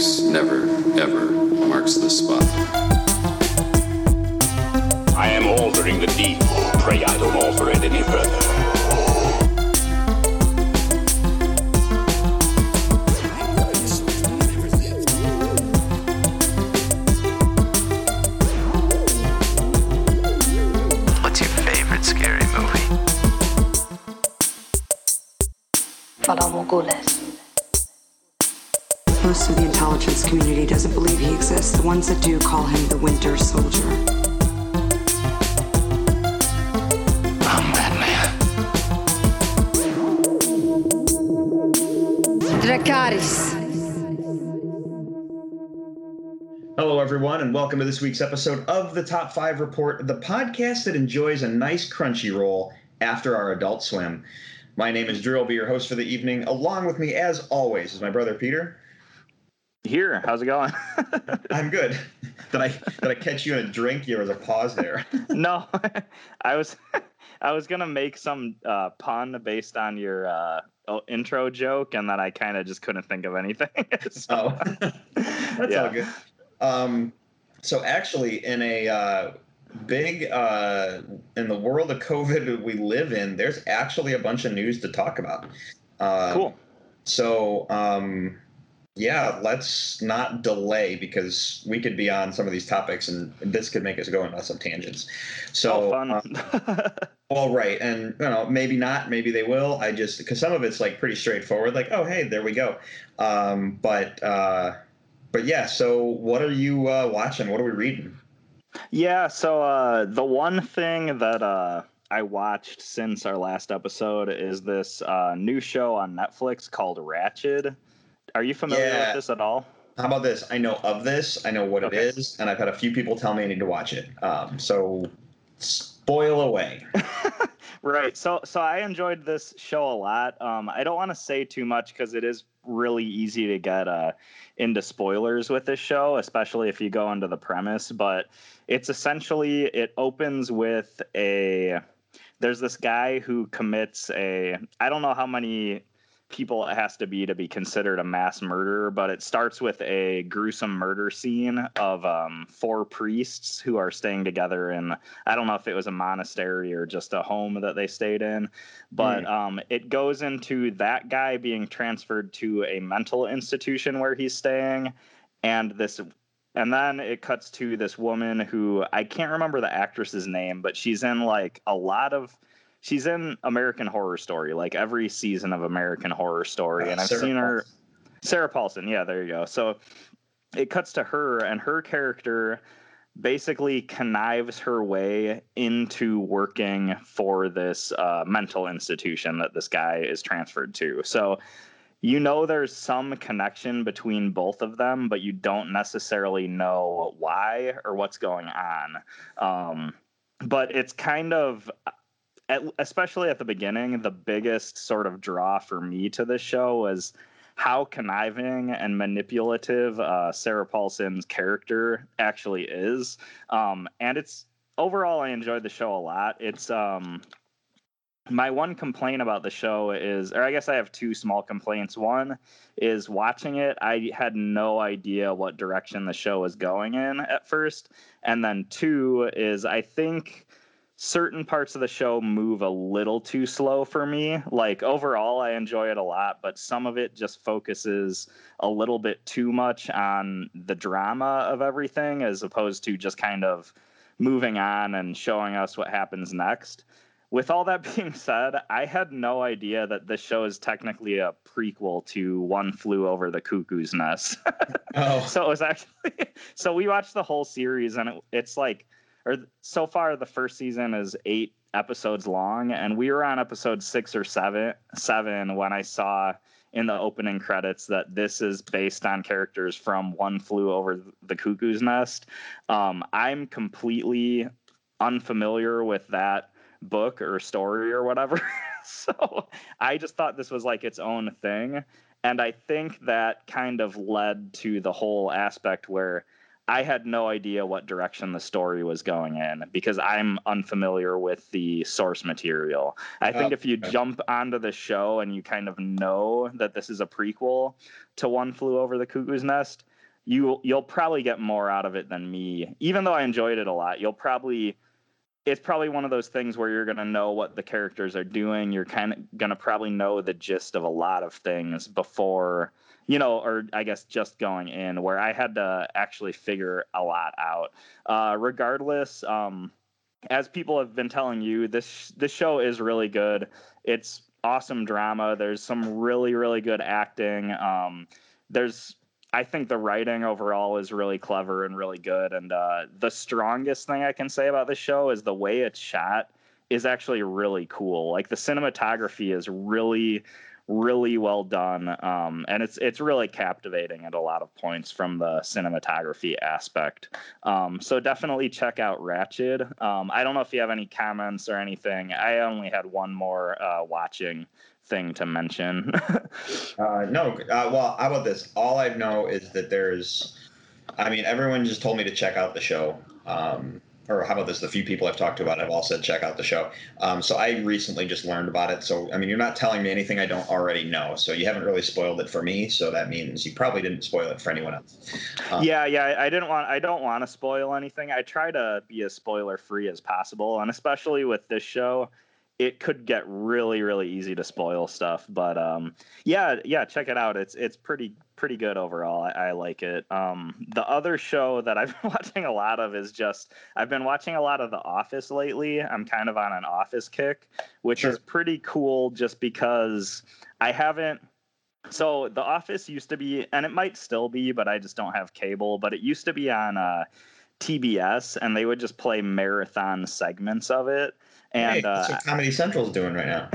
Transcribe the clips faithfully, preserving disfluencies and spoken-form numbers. Netflix never, ever marks this spot. I am altering the deed. Pray I don't alter it any further. Most of the intelligence community doesn't believe he exists. The ones that do call him the Winter Soldier. I'm Batman. Dracarys. Hello, everyone, and welcome to this week's episode of the Top five Report, the podcast that enjoys a nice crunchy roll after our Adult Swim. My name is Drew. I'll be your host for the evening. Along with me, as always, is my brother Peter. Here, how's it going? I'm good. Did I did I catch you in a drink? There was a pause there. No, I was I was gonna make some uh, pun based on your uh, intro joke, and then I kind of just couldn't think of anything. So, oh, that's yeah. all good. Um, so actually, in a uh, Big uh, in the world of COVID we live in, there's actually a bunch of news to talk about. Uh, cool. So, um, yeah, let's not delay because we could be on some of these topics and this could make us go on some tangents. So, oh, fun. um, all right. And, you know, maybe not. Maybe they will. I just because some of it's like pretty straightforward, like, oh, hey, there we go. Um, but uh, but yeah. So what are you uh, watching? What are we reading? Yeah, so uh, the one thing that uh, I watched since our last episode is this uh, new show on Netflix called Ratched. Are you familiar yeah. with this at all? How about this? I know of this, I know what okay. it is, and I've had a few people tell me I need to watch it. Um, so spoil away. Right, so so I enjoyed this show a lot. Um, I don't want to say too much because it is really easy to get uh, into spoilers with this show, especially if you go into the premise. But it's essentially, it opens with a, there's this guy who commits a, I don't know how many people it has to be to be considered a mass murderer, but it starts with a gruesome murder scene of um, four priests who are staying together in, I don't know if it was a monastery or just a home that they stayed in, but mm. um, it goes into that guy being transferred to a mental institution where he's staying, and this, and then it cuts to this woman who, I can't remember the actress's name, but she's in like a lot of She's in American Horror Story, like every season of American Horror Story. Uh, and I've Sarah seen her. Paulson. Sarah Paulson. Yeah, there you go. So it cuts to her, and her character basically connives her way into working for this uh, mental institution that this guy is transferred to. So, you know, there's some connection between both of them, but you don't necessarily know why or what's going on. Um, but it's kind of... At, especially at the beginning, the biggest sort of draw for me to this show was how conniving and manipulative uh, Sarah Paulson's character actually is. Um, and it's overall, I enjoyed the show a lot. It's um, my one complaint about the show is, or I guess I have two small complaints. One is watching it, I had no idea what direction the show was going in at first. And then two is I think... certain parts of the show move a little too slow for me. Like overall, I enjoy it a lot, but some of it just focuses a little bit too much on the drama of everything as opposed to just kind of moving on and showing us what happens next. With all that being said, I had no idea that this show is technically a prequel to One Flew Over the Cuckoo's Nest. Oh. So it was actually, so we watched the whole series and it, it's like, Or so far, the first season is eight episodes long, and we were on episode six or seven, seven when I saw in the opening credits that this is based on characters from One Flew Over the Cuckoo's Nest. Um, I'm completely unfamiliar with that book or story or whatever, so I just thought this was like its own thing, and I think that kind of led to the whole aspect where I had no idea what direction the story was going in because I'm unfamiliar with the source material. I think oh, if you okay. jump onto the show and you kind of know that this is a prequel to One Flew Over the Cuckoo's Nest, you, you'll probably get more out of it than me. Even though I enjoyed it a lot, you'll probably... It's probably one of those things where you're going to know what the characters are doing. You're kind of going to probably know the gist of a lot of things before... You know, or I guess just going in where I had to actually figure a lot out. Uh, regardless, um, as people have been telling you, this this show is really good. It's awesome drama. There's some really, really good acting. Um, there's, I think the writing overall is really clever and really good. And uh, the strongest thing I can say about this show is the way it's shot is actually really cool. Like the cinematography is really... really well done, um, and it's it's really captivating at a lot of points from the cinematography aspect. Um, so definitely check out Ratched. Um, I don't know if you have any comments or anything. I only had one more uh, watching thing to mention. uh, no, uh, well, how about this? All I know is that there's, I mean, everyone just told me to check out the show. Um, or how about this, the few people I've talked to about it have all said check out the show. Um, so I recently just learned about it. So, I mean, you're not telling me anything I don't already know. So you haven't really spoiled it for me. So that means you probably didn't spoil it for anyone else. Um, yeah, yeah. I didn't want, I don't want to spoil anything. I try to be as spoiler free as possible. And especially with this show, it could get really, really easy to spoil stuff. But um, yeah, yeah, check it out. It's it's pretty pretty good overall. I, I like it. Um, the other show that I've been watching a lot of is just, I've been watching a lot of The Office lately. I'm kind of on an Office kick, which sure. is pretty cool just because I haven't, so The Office used to be, and it might still be, but I just don't have cable, but it used to be on uh, T B S, and they would just play marathon segments of it. And hey, that's uh, what Comedy Central's doing right now.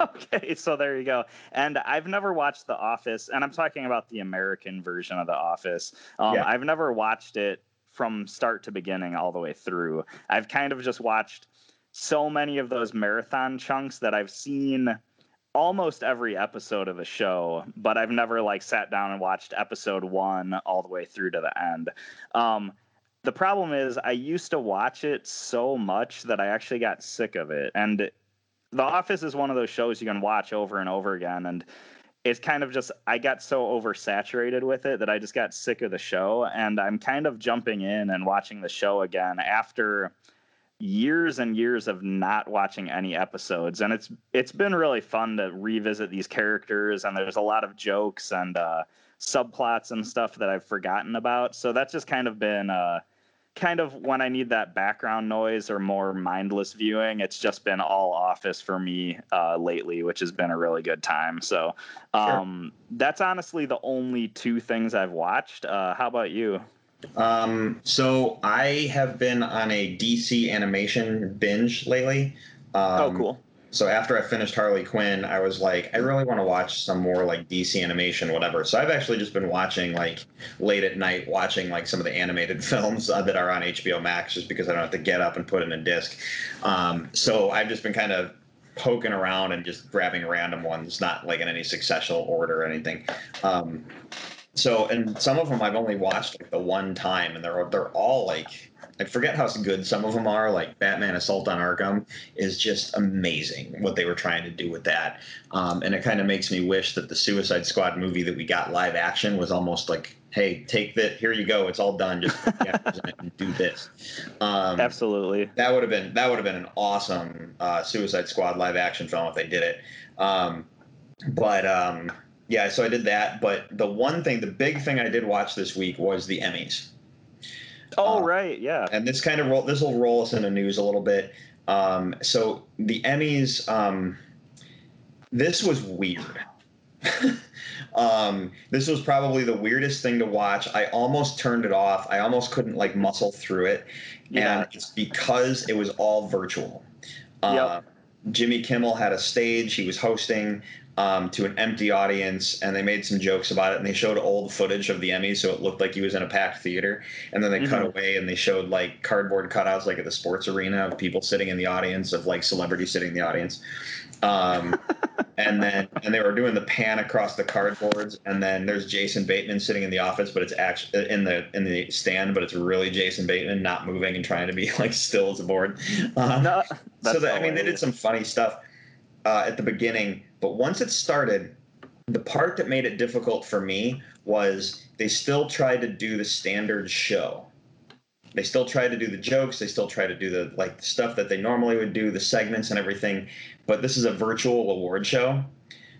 Okay, so there you go. And I've never watched The Office, and I'm talking about the American version of The Office. Um, yeah. I've never watched it from start to beginning all the way through. I've kind of just watched so many of those marathon chunks that I've seen almost every episode of the show, but I've never like sat down and watched episode one all the way through to the end. Um, The problem is I used to watch it so much that I actually got sick of it. And The Office is one of those shows you can watch over and over again. And it's kind of just, I got so oversaturated with it that I just got sick of the show. And I'm kind of jumping in and watching the show again after years and years of not watching any episodes. And it's it's been really fun to revisit these characters. And there's a lot of jokes and uh, subplots and stuff that I've forgotten about. So that's just kind of been... Uh, kind of when I need that background noise or more mindless viewing, it's just been all Office for me uh, lately, which has been a really good time. So um, sure. that's honestly the only two things I've watched. Uh, how about you? Um, so I have been on a D C animation binge lately. Um, oh, cool. So after I finished Harley Quinn, I was like, I really want to watch some more like D C animation, whatever. So I've actually just been watching like late at night, watching like some of the animated films uh, that are on H B O Max, just because I don't have to get up and put in a disc. Um, so I've just been kind of poking around and just grabbing random ones, not like in any successional order or anything. Um, so and some of them I've only watched like the one time, and they're they're all like. I forget how good some of them are. Like Batman Assault on Arkham is just amazing what they were trying to do with that. Um, and it kind of makes me wish that the Suicide Squad movie that we got live action was almost like, hey, take that. Here you go. It's all done. Just do this. Um, Absolutely. That would have been that would have been an awesome uh, Suicide Squad live action film if they did it. Um, but um, yeah, so I did that. But the one thing, the big thing I did watch this week was the Emmys. Oh, um, right. Yeah. And this kind of roll, this will roll us into news a little bit. Um, so the Emmys, um, this was weird. um, this was probably the weirdest thing to watch. I almost turned it off. I almost couldn't like muscle through it. Yeah. And it's because it was all virtual. Um, yep. Jimmy Kimmel had a stage. He was hosting. um, to an empty audience, and they made some jokes about it, and they showed old footage of the Emmys, so it looked like he was in a packed theater. And then they mm-hmm. cut away, and they showed like cardboard cutouts, like at the sports arena, of people sitting in the audience, of like celebrities sitting in the audience. Um, and then and they were doing the pan across the cardboards, and then there's Jason Bateman sitting in the office, but it's actually in the in the stand, but it's really Jason Bateman not moving and trying to be like still as a board. Um, no, so that, I mean, they did some funny stuff uh, at the beginning. But once it started, the part that made it difficult for me was they still tried to do the standard show. They still tried to do the jokes. They still tried to do the like stuff that they normally would do, the segments and everything. But this is a virtual award show.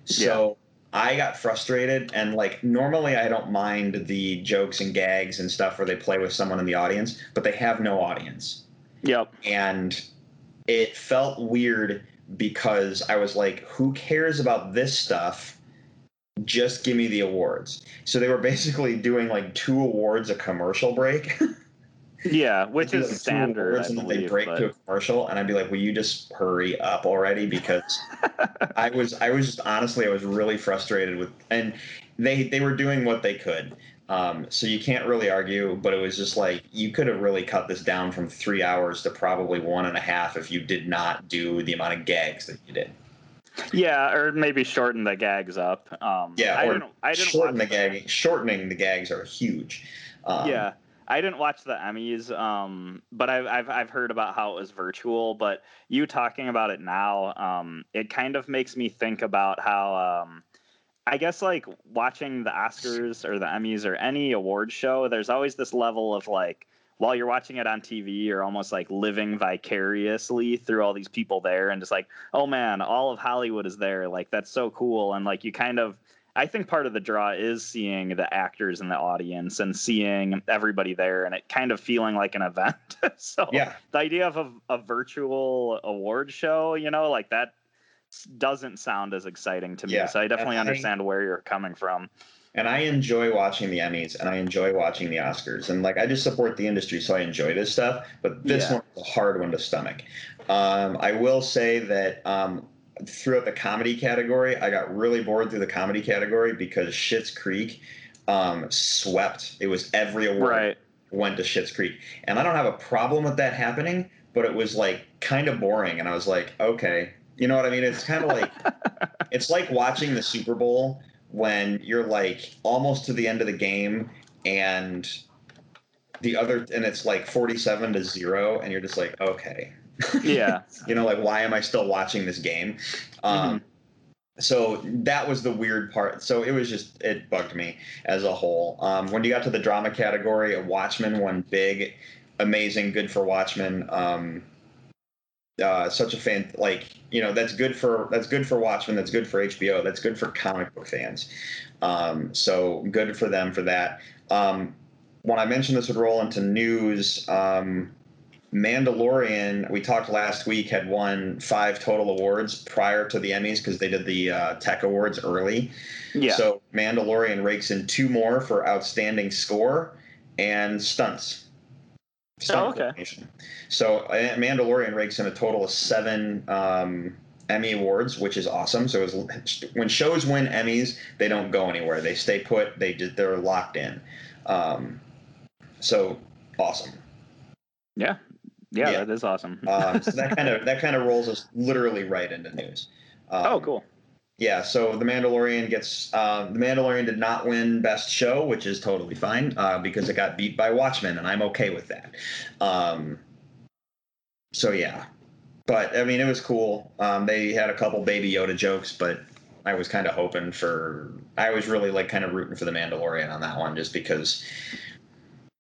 So yeah. I got frustrated. And like normally I don't mind the jokes and gags and stuff where they play with someone in the audience, but they have no audience. Yep. And it felt weird, because I was like, who cares about this stuff? Just give me the awards. So they were basically doing like two awards a commercial break. Yeah, which is like standard. I believe, they break but... to a commercial, and I'd be like, will you just hurry up already? Because I was I was just honestly I was really frustrated with, and they they were doing what they could. Um, so you can't really argue, but it was just like, you could have really cut this down from three hours to probably one and a half if you did not do the amount of gags that you did. Yeah, or maybe shorten the gags up. Um, yeah, I or didn't, I didn't shorten the gag. Shortening the gags are huge. Um, yeah, I didn't watch the Emmys, um, but I've, I've I've heard about how it was virtual. But you talking about it now, um, it kind of makes me think about how. Um, I guess like watching the Oscars or the Emmys or any award show, there's always this level of like, while you're watching it on T V, you're almost like living vicariously through all these people there, and just like, oh man, all of Hollywood is there. Like, that's so cool. And like, you kind of, I think part of the draw is seeing the actors in the audience and seeing everybody there, and it kind of feeling like an event. So yeah. The idea of a, a virtual award show, you know, like that, doesn't sound as exciting to me. Yeah, so I definitely I, understand where you're coming from. And I enjoy watching the Emmys, and I enjoy watching the Oscars, and like I just support the industry, so I enjoy this stuff. But this yeah. one was a hard one to stomach. Um, I will say that um, throughout the comedy category, I got really bored through the comedy category because Schitt's Creek um, swept. It was every award right. went to Schitt's Creek, and I don't have a problem with that happening, but it was like kind of boring, and I was like, okay. You know what I mean? It's kind of like – it's like watching the Super Bowl when you're, like, almost to the end of the game and the other – and it's, like, forty-seven to zero, and you're just like, okay. Yeah. You know, like, why am I still watching this game? Um, mm-hmm. So that was the weird part. So it was just – it bugged me as a whole. Um, when you got to the drama category, Watchmen won big, amazing, good for Watchmen. Um Uh, such a fan, like, you know, that's good for that's good for Watchmen, that's good for H B O, that's good for comic book fans. Um, so good for them for that. Um, when I mentioned this would roll into news, um, Mandalorian, we talked last week, had won five total awards prior to the Emmys because they did the uh, tech awards early. Yeah. So Mandalorian rakes in two more for outstanding score and stunts. Oh, okay. So Mandalorian rakes in a total of seven um, Emmy Awards, which is awesome. So it was, when shows win Emmys, they don't go anywhere. They stay put. They did, they're locked in. Um, so awesome. Yeah. Yeah, yeah. That is awesome. um, so that kind of that kind of rolls us literally right into news. Um, oh, cool. Yeah, so The Mandalorian gets uh, – The Mandalorian did not win Best Show, which is totally fine uh, because it got beat by Watchmen, and I'm okay with that. Um, so, yeah. But, I mean, it was cool. Um, they had a couple Baby Yoda jokes, but I was kind of hoping for – I was really, like, kind of rooting for The Mandalorian on that one just because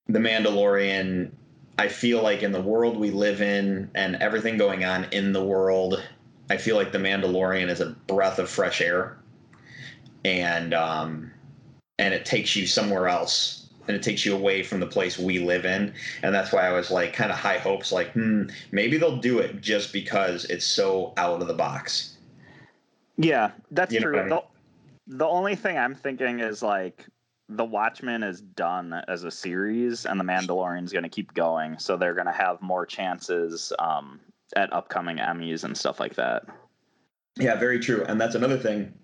The Mandalorian, I feel like in the world we live in and everything going on in the world – I feel like The Mandalorian is a breath of fresh air, and um, and it takes you somewhere else, and it takes you away from the place we live in, and that's why I was like kind of high hopes, like hmm, maybe they'll do it just because it's so out of the box. Yeah, that's you know true. I mean? the, the only thing I'm thinking is like the Watchmen is done as a series, and The Mandalorian's going to keep going, so they're going to have more chances. Um, at upcoming Emmys and stuff like that. Yeah, very true. And that's another thing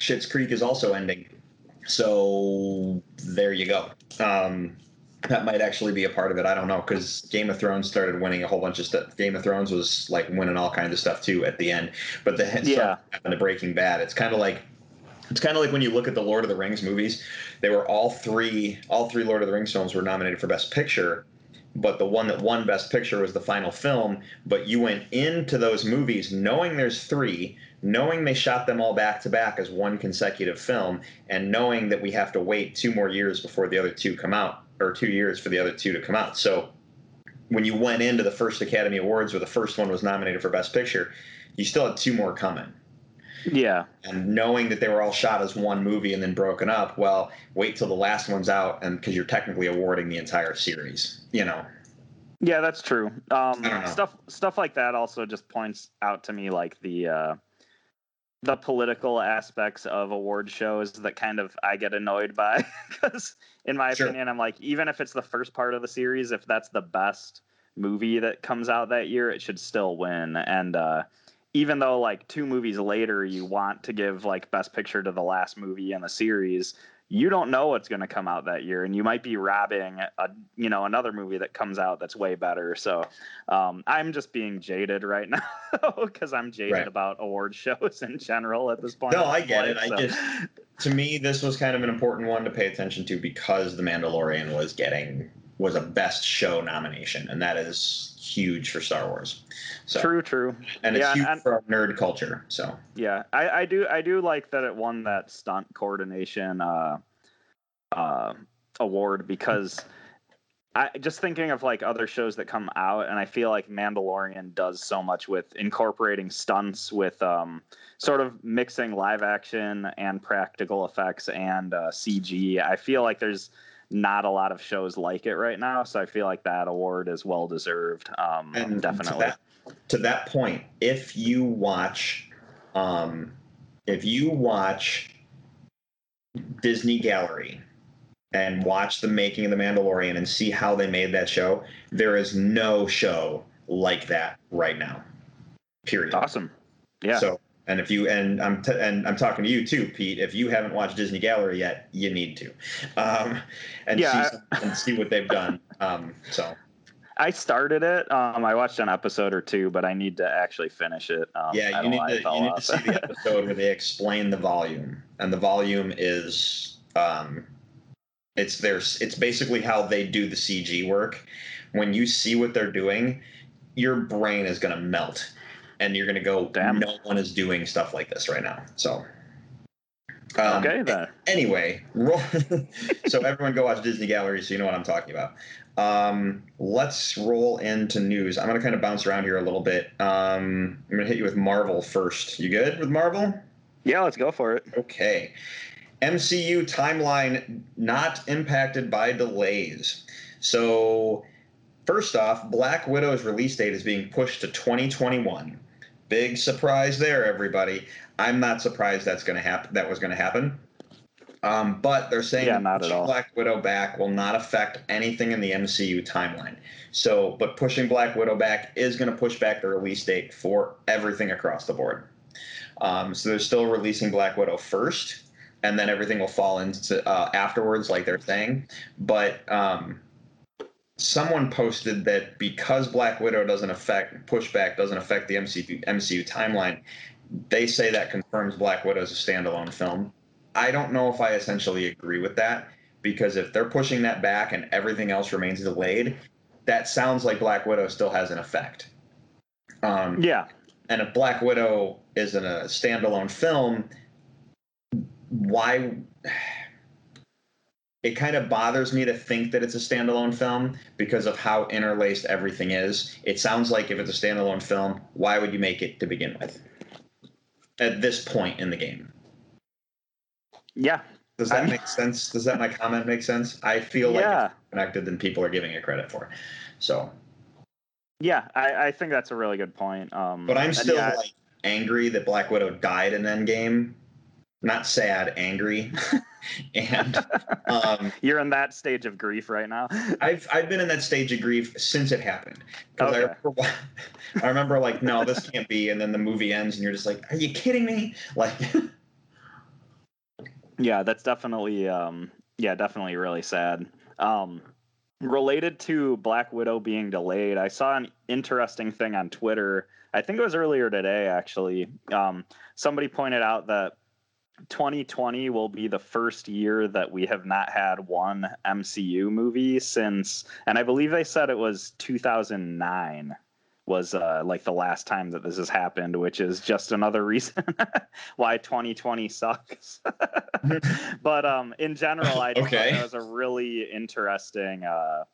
Schitt's Creek is also ending. So there you go. Um, that might actually be a part of it. I don't know, because Game of Thrones started winning a whole bunch of stuff. Game of Thrones was like winning all kinds of stuff too at the end. But the yeah. happened to Breaking Bad. It's kind of like it's kind of like when you look at the Lord of the Rings movies. They were all three all three Lord of the Rings films were nominated for Best Picture. But the one that won Best Picture was the final film. But you went into those movies knowing there's three, knowing they shot them all back to back as one consecutive film, and knowing that we have to wait two more years before the other two come out, or two years for the other two to come out. So when you went into the first Academy Awards where the first one was nominated for Best Picture, you still had two more coming. Yeah. And knowing that they were all shot as one movie and then broken up, well, wait till the last one's out, and because you're technically awarding the entire series, you know. Yeah, that's true. Um, stuff stuff like that also just points out to me like the uh, the political aspects of award shows that kind of I get annoyed by because, in my sure. opinion, I'm like, even if it's the first part of the series, if that's the best movie that comes out that year, it should still win. And uh, even though like two movies later you want to give like Best Picture to the last movie in the series, you don't know what's going to come out that year, and you might be robbing a, you know, another movie that comes out that's way better. So um, I'm just being jaded right now because I'm jaded right. about award shows in general at this point. No, I get life, it. So. I get. To me, this was kind of an important one to pay attention to because The Mandalorian was getting was a Best Show nomination, and that is huge for Star Wars. So, true, true. And yeah, it's huge and, for our nerd culture. So yeah, I, I do I do like that it won that stunt coordination uh, uh, award because I just thinking of like other shows that come out, and I feel like Mandalorian does so much with incorporating stunts with um, sort of mixing live action and practical effects and uh, C G. I feel like there's not a lot of shows like it right now, so I feel like that award is well deserved. Um, and definitely. To that, to that point, if you watch, um, if you watch Disney Gallery and watch the making of The Mandalorian and see how they made that show, there is no show like that right now. Period. Awesome. Yeah. So, and if you and I'm t- and I'm talking to you too, Pete. If you haven't watched Disney Gallery yet, you need to, um, and yeah, see some, and see what they've done. Um, so, I started it. Um, I watched an episode or two, but I need to actually finish it. Um, yeah, you need to you need to see the episode where they explain the volume, and the volume is um, it's their it's basically how they do the C G work. When you see what they're doing, your brain is going to melt. And you're going to go, damn, no one is doing stuff like this right now. So, um, okay, then. Anyway, roll so everyone go watch Disney Gallery so you know what I'm talking about. Um, let's roll into news. I'm going to kind of bounce around here a little bit. Um, I'm going to hit you with Marvel first. You good with Marvel? Yeah, let's go for it. Okay. M C U timeline not impacted by delays. So, first off, Black Widow's release date is being pushed to twenty twenty-one. Big surprise there, everybody. I'm not surprised that's going to happen. That was going to happen. Um, but they're saying yeah, not at all. Black Widow back will not affect anything in the M C U timeline. So, but pushing Black Widow back is going to push back the release date for everything across the board. Um, so they're still releasing Black Widow first, and then everything will fall into uh, afterwards, like they're saying. But um, someone posted that because Black Widow doesn't affect pushback doesn't affect the M C U, M C U timeline, they say that confirms Black Widow is a standalone film. I don't know if I essentially agree with that, because if they're pushing that back and everything else remains delayed, that sounds like Black Widow still has an effect. Um, yeah. And if Black Widow isn't a standalone film, why... It kind of bothers me to think that it's a standalone film because of how interlaced everything is. It sounds like if it's a standalone film, why would you make it to begin with at this point in the game? Yeah. Does that I mean, make sense? Does that my comment make sense? I feel like yeah. it's connected than people are giving it credit for. So. Yeah, I, I think that's a really good point. Um, but I'm still yeah. like angry that Black Widow died in Endgame. Not sad, angry, and um, you're in that stage of grief right now. I've I've been in that stage of grief since it happened. Okay. I, remember, I remember like, no, this can't be, and then the movie ends, and you're just like, are you kidding me? Like, Yeah, that's definitely, um, yeah, definitely really sad. Um, related to Black Widow being delayed, I saw an interesting thing on Twitter. I think it was earlier today, actually. Um, somebody pointed out that twenty twenty will be the first year that we have not had one M C U movie since, and I believe they said it was two thousand nine was uh, like the last time that this has happened, which is just another reason why twenty twenty sucks. But um, in general, I just okay. thought that was a really interesting, uh,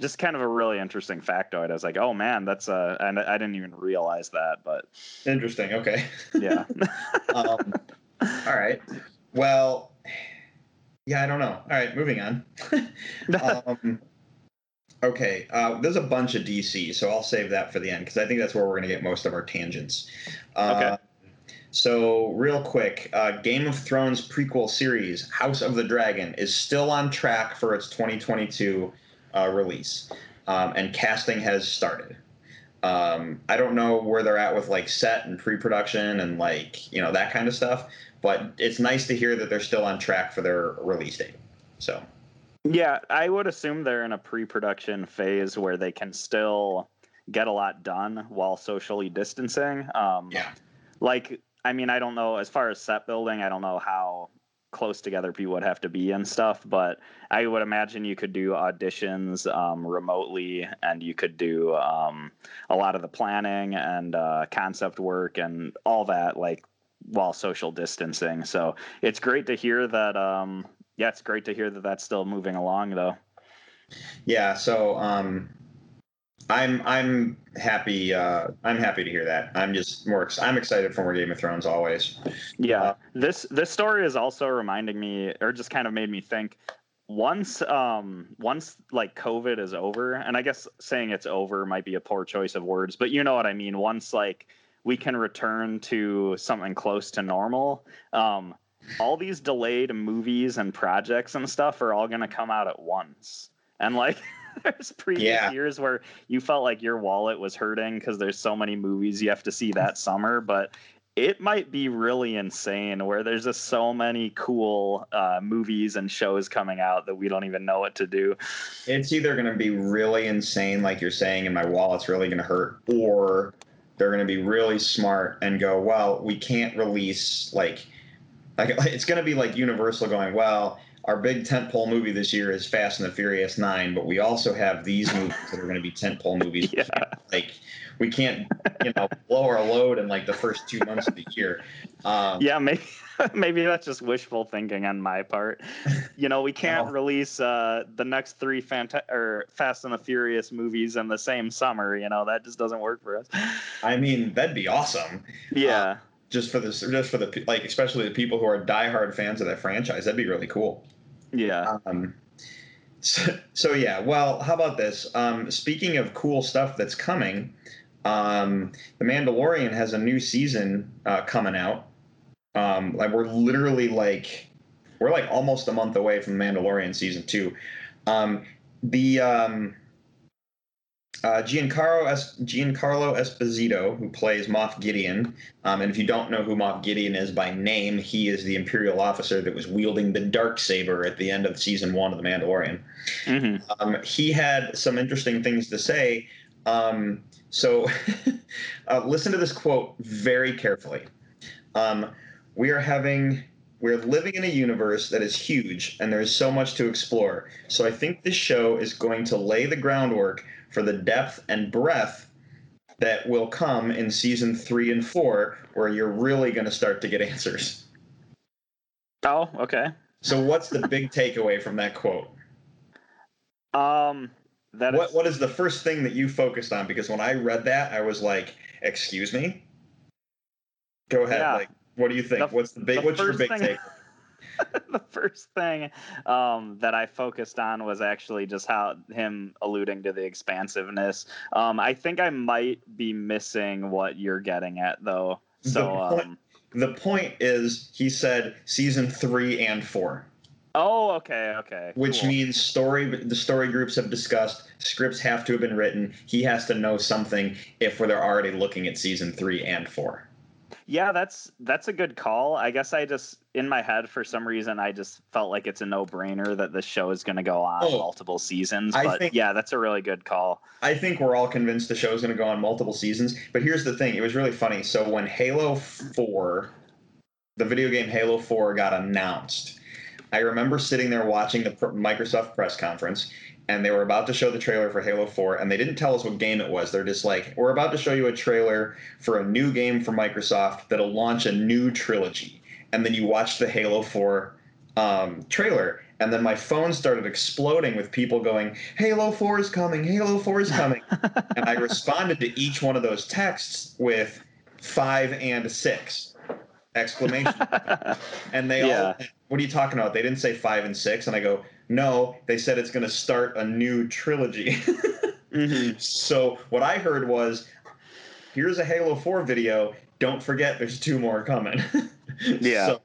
just kind of a really interesting factoid. I was like, oh man, that's uh, and I didn't even realize that, but interesting. Okay. Yeah. um, all right. Well, yeah, I don't know. All right, moving on. um, Okay, uh, there's a bunch of D C, so I'll save that for the end because I think that's where we're going to get most of our tangents. Uh, okay. So real quick, uh, Game of Thrones prequel series, House of the Dragon, is still on track for its twenty twenty-two uh, release, um, and casting has started. Um, I don't know where they're at with like set and pre-production and like, you know, that kind of stuff, but it's nice to hear that they're still on track for their release date. So. Yeah, I would assume they're in a pre-production phase where they can still get a lot done while socially distancing. Um, yeah. Like, I mean, I don't know, as far as set building, I don't know how close together people would have to be and stuff, but I would imagine you could do auditions um, remotely, and you could do um, a lot of the planning and uh, concept work and all that, like, while social distancing. So it's great to hear that... Um, Yeah, it's great to hear that that's still moving along, though. Yeah, so um, I'm I'm happy. Uh, I'm happy to hear that. I'm just more. Ex- I'm excited for more Game of Thrones always. Yeah, uh, this this story is also reminding me, or just kind of made me think. Once, um, once like COVID is over, and I guess saying it's over might be a poor choice of words, but you know what I mean. Once like we can return to something close to normal. Um, all these delayed movies and projects and stuff are all going to come out at once. And like there's previous yeah. years where you felt like your wallet was hurting because there's so many movies you have to see that summer, but it might be really insane where there's just so many cool uh, movies and shows coming out that we don't even know what to do. It's either going to be really insane, like you're saying, and my wallet's really going to hurt, or they're going to be really smart and go, well, we can't release like, Like, it's going to be like Universal going, well, our big tentpole movie this year is Fast and the Furious nine, but we also have these movies that are going to be tentpole movies. Yeah. Like, we can't, you know, blow our load in, like, the first two months of the year. Um, yeah, maybe maybe that's just wishful thinking on my part. You know, we can't no. release uh, the next three Fanta- or Fast and the Furious movies in the same summer. You know, that just doesn't work for us. I mean, that'd be awesome. Yeah. Uh, Just for this, just for the like, especially the people who are diehard fans of that franchise, that'd be really cool. Yeah. Um, so, so yeah. Well, how about this? Um, speaking of cool stuff that's coming, um, The Mandalorian has a new season uh, coming out. Um, like we're literally like we're like almost a month away from Mandalorian season two. Um, the um, Uh, Giancarlo, es- Giancarlo Esposito, who plays Moff Gideon, um, and if you don't know who Moff Gideon is by name, he is the Imperial officer that was wielding the Darksaber at the end of season one of The Mandalorian. Mm-hmm. Um, he had some interesting things to say, um, so uh, listen to this quote very carefully. Um, we are having... We're living in a universe that is huge, and there is so much to explore. So I think this show is going to lay the groundwork for the depth and breadth that will come in season three and four, where you're really going to start to get answers. Oh, okay. So what's the big takeaway from that quote? Um, that what, is... what is the first thing that you focused on? Because when I read that, I was like, excuse me? Go ahead, yeah. like. What do you think? The, what's the big? The what's your big thing, take? The first thing um, that I focused on was actually just how him alluding to the expansiveness. Um, I think I might be missing what you're getting at, though. So the point, um, the point is, he said season three and four. Oh, okay, okay. Which cool. means story. The story groups have discussed. Scripts have to have been written. He has to know something if they're already looking at season three and four. Yeah, that's that's a good call. I guess I just, in my head, for some reason, I just felt like it's a no-brainer that this show is going to go on oh, multiple seasons. But I think, yeah, that's a really good call. I think we're all convinced the show is going to go on multiple seasons. But here's the thing. It was really funny. So when Halo four, the video game Halo four got announced, I remember sitting there watching the Microsoft press conference, and they were about to show the trailer for Halo four, and they didn't tell us what game it was. They're just like, we're about to show you a trailer for a new game from Microsoft that'll launch a new trilogy. And then you watch the Halo four um, trailer, and then my phone started exploding with people going, Halo four is coming, Halo four is coming. And I responded to each one of those texts with five and six exclamation. And they yeah. all... What are you talking about? They didn't say five and six. And I go, no, they said it's going to start a new trilogy. mm-hmm. So what I heard was, here's a Halo four video. Don't forget, there's two more coming. yeah. So,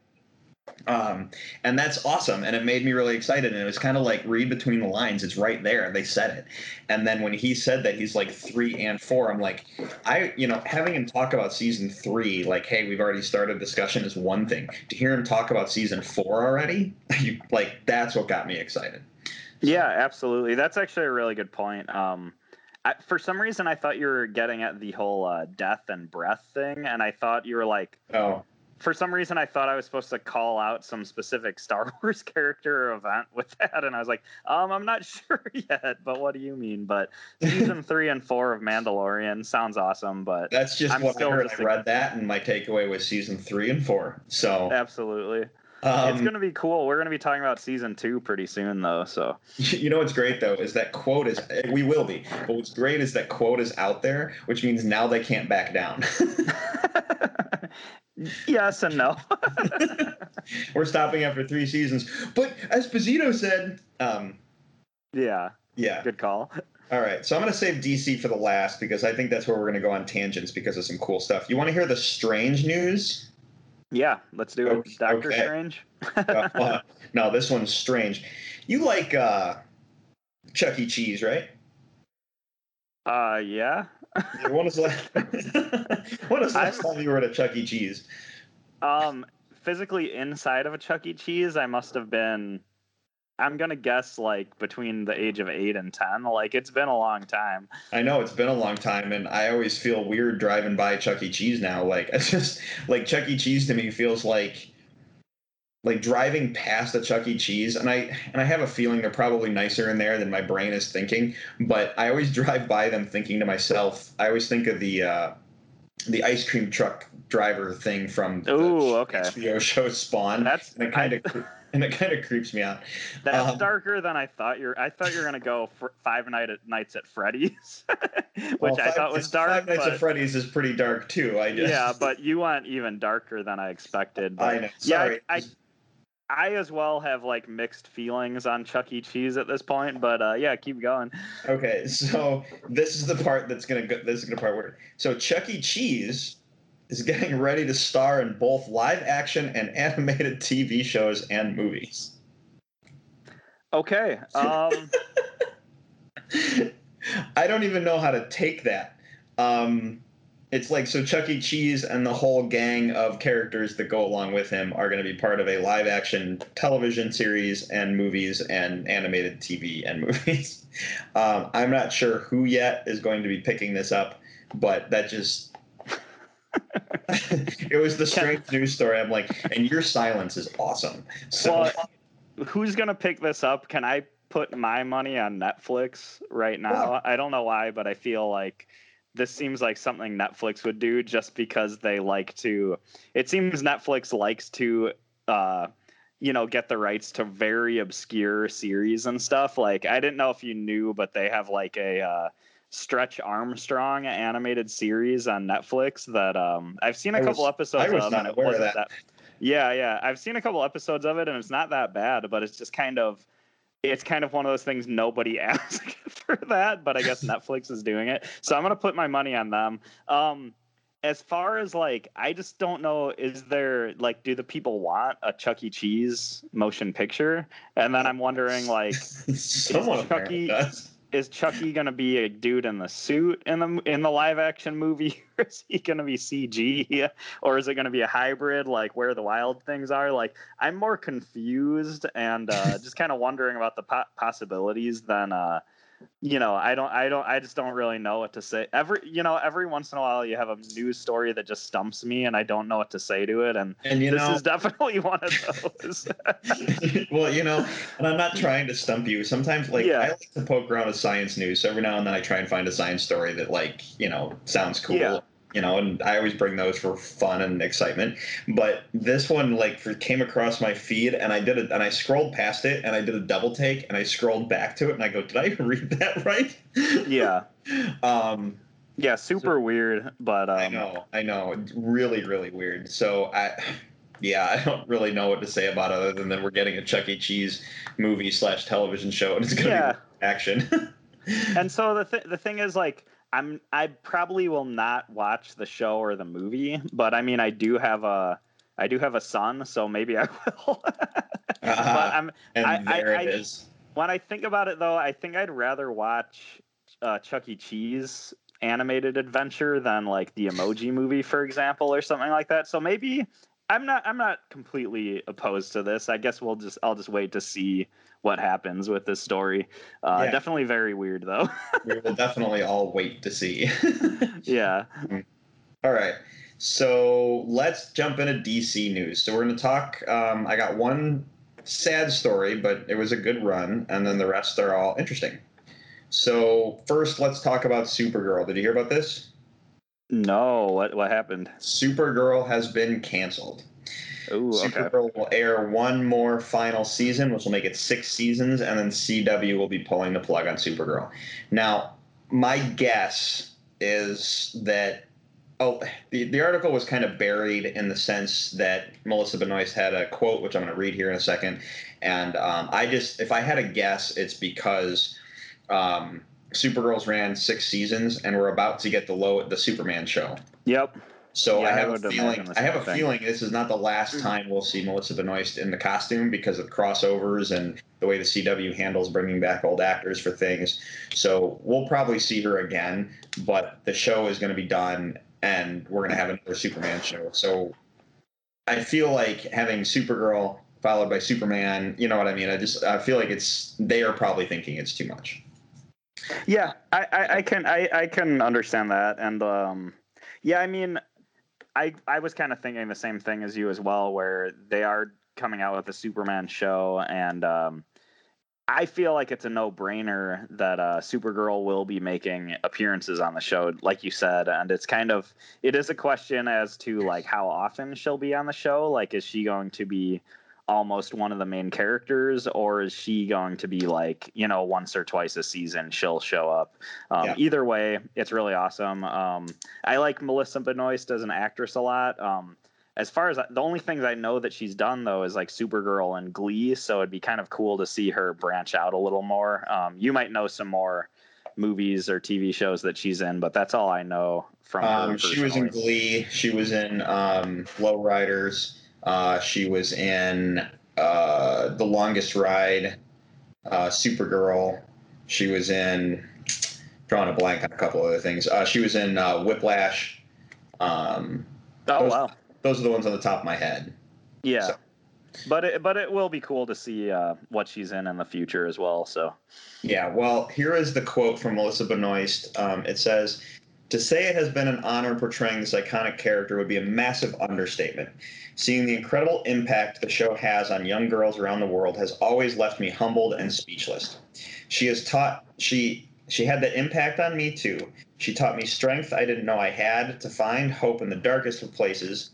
um, and that's awesome. And it made me really excited. And it was kind of like, read between the lines. It's right there. They said it. And then when he said that, he's like three and four. I'm like, I, you know, having him talk about season three, like, hey, we've already started discussion is one thing. To hear him talk about season four already, you, like, that's what got me excited. So. Yeah, absolutely. That's actually a really good point. Um, I, for some reason, I thought you were getting at the whole uh, death and breath thing. And I thought you were like, oh. For some reason, I thought I was supposed to call out some specific Star Wars character or event with that, and I was like, um, I'm not sure yet, but what do you mean? But season three and four of Mandalorian sounds awesome, but that's just I'm what still I heard. I read that, and my takeaway was season three and four. So absolutely. Um, it's going to be cool. We're going to be talking about season two pretty soon, though. So you know what's great, though, is that quote is – we will be. But what's great is that quote is out there, which means now they can't back down. Yes and no. We're stopping after three seasons. But Esposito said um, – Yeah. Yeah. Good call. All right. So I'm going to save D C for the last because I think that's where we're going to go on tangents because of some cool stuff. You want to hear the strange news? Yeah, let's do okay, it. Doctor okay. Strange. uh, well, no, this one's strange. You like uh, Chuck E. Cheese, right? Uh, yeah. When was the last time you were at a Chuck E. Cheese? Um, physically inside of a Chuck E. Cheese, I must have been, I'm going to guess, like, between the age of eight and ten. Like, it's been a long time. I know, it's been a long time, and I always feel weird driving by Chuck E. Cheese now. Like, it's just, like, Chuck E. Cheese to me feels like, like, driving past a Chuck E. Cheese, and I and I have a feeling they're probably nicer in there than my brain is thinking, but I always drive by them thinking to myself, I always think of the, uh, the ice cream truck driver thing from the Ooh, okay. H B O show Spawn. That's kind of... And it kind of creeps me out. That's um, darker than I thought. You're. I thought you were gonna go for Five Night at, Nights at Freddy's, which well, five, I thought was dark. Five Nights but, at Freddy's is pretty dark too. I guess. Yeah, but you went even darker than I expected. But, I know. Sorry. Yeah, I, I, I as well have like mixed feelings on Chuck E. Cheese at this point, but uh, yeah, keep going. Okay, so this is the part that's gonna go. This is gonna part where so Chuck E. Cheese is getting ready to star in both live-action and animated T V shows and movies. Okay. Um... I don't even know how to take that. Um, it's like, so Chuck E. Cheese and the whole gang of characters that go along with him are going to be part of a live-action television series and movies and animated T V and movies. Um, I'm not sure who yet is going to be picking this up, but that just... It was the strange news story. I'm like, and your silence is awesome. So, well, who's gonna pick this up? Can I put my money on Netflix right now? Wow. I don't know why, but I feel like this seems like something Netflix would do, just because they like to. It seems Netflix likes to, uh, you know, get the rights to very obscure series and stuff. Like, I didn't know if you knew, but they have like a. Uh, Stretch Armstrong animated series on Netflix that um, I've seen a I couple was, episodes I was of. Not aware of that. That, yeah, yeah, I've seen a couple episodes of it, and it's not that bad, but it's just kind of, it's kind of one of those things nobody asked for that, but I guess Netflix is doing it, so I'm gonna put my money on them. Um, as far as like, I just don't know. Is there like, do the people want a Chuck E. Cheese motion picture? And then I'm wondering like, someone Chuck E. does. is Chucky gonna be a dude in the suit in the in the live action movie, or is he gonna be C G, or is it gonna be a hybrid like Where the Wild Things Are? Like, I'm more confused and uh, just kind of wondering about the po- possibilities than uh, you know. I don't, I don't, I just don't really know what to say. Every you know, every once in a while, you have a news story that just stumps me, and I don't know what to say to it. And, and you this know, is definitely one of those. Well, you know, and I'm not trying to stump you. Sometimes, like, yeah. I like to poke around with science news. So every now and then, I try and find a science story that, like, you know, sounds cool. Yeah. You know, and I always bring those for fun and excitement. But this one, like, came across my feed, and I did it, and I scrolled past it, and I did a double take, and I scrolled back to it, and I go, "Did I even read that right?" Yeah. um, yeah, super so, weird, but um, I know, I know, really, really weird. So I, yeah, I don't really know what to say about it other than that we're getting a Chuck E. Cheese movie slash television show, and it's gonna yeah. be action. And so the th- the thing is, like, I'm, I probably will not watch the show or the movie, but I mean, I do have a, I do have a son, so maybe I will. uh-huh. But I'm, and I, there I, it I, is. When I think about it, though, I think I'd rather watch uh, Chuck E. Cheese animated adventure than like the Emoji Movie, for example, or something like that. So maybe I'm not, I'm not completely opposed to this. I guess we'll just, I'll just wait to see what happens with this story. Uh, yeah. Definitely very weird, though. We will definitely all wait to see. Yeah. All right. So let's jump into D C news. So we're going to talk. Um, I got one sad story, but it was a good run. And then the rest are all interesting. So first, let's talk about Supergirl. Did you hear about this? No. What, what happened? Supergirl has been canceled. Ooh, Supergirl okay. will air one more final season, which will make it six seasons, and then C W will be pulling the plug on Supergirl. Now, my guess is that oh, the, the article was kind of buried in the sense that Melissa Benoist had a quote, which I'm going to read here in a second. And um, I just, if I had a guess, it's because um, Supergirl's ran six seasons, and we're about to get the low the Superman show. Yep. So yeah, I have I a feeling. I have a thing. feeling this is not the last time we'll see Melissa Benoist in the costume because of crossovers and the way the C W handles bringing back old actors for things. So we'll probably see her again, but the show is going to be done, and we're going to have another Superman show. So I feel like having Supergirl followed by Superman, you know what I mean? I just I feel like it's they are probably thinking it's too much. Yeah, I, I, I can I, I can understand that, and um, yeah, I mean. I, I was kind of thinking the same thing as you as well, where they are coming out with a Superman show, and um, I feel like it's a no-brainer that uh, Supergirl will be making appearances on the show, like you said, and it's kind of it is a question as to like how often she'll be on the show. Like, is she going to be almost one of the main characters, or is she going to be like, you know, once or twice a season she'll show up? Um, yeah. Either way, it's really awesome. Um, I like Melissa Benoist as an actress a lot. Um, as far as I, the only things I know that she's done, though, is like Supergirl and Glee. So it'd be kind of cool to see her branch out a little more. Um, you might know some more movies or T V shows that she's in, but that's all I know from her. Um, she was in Glee. She was in um, Low Riders. Uh, she was in uh, The Longest Ride, uh, Supergirl. She was in, drawing a blank on a couple other things. Uh, she was in uh, Whiplash. Um, oh, those, wow. Those are the ones on the top of my head. Yeah. So. But it, but it will be cool to see uh, what she's in in the future as well. So. Yeah, well, here is the quote from Melissa Benoist. Um, it says, "To say it has been an honor portraying this iconic character would be a massive understatement. Seeing the incredible impact the show has on young girls around the world has always left me humbled and speechless. She has taught she she had that impact on me too. She taught me strength I didn't know I had, to find hope in the darkest of places,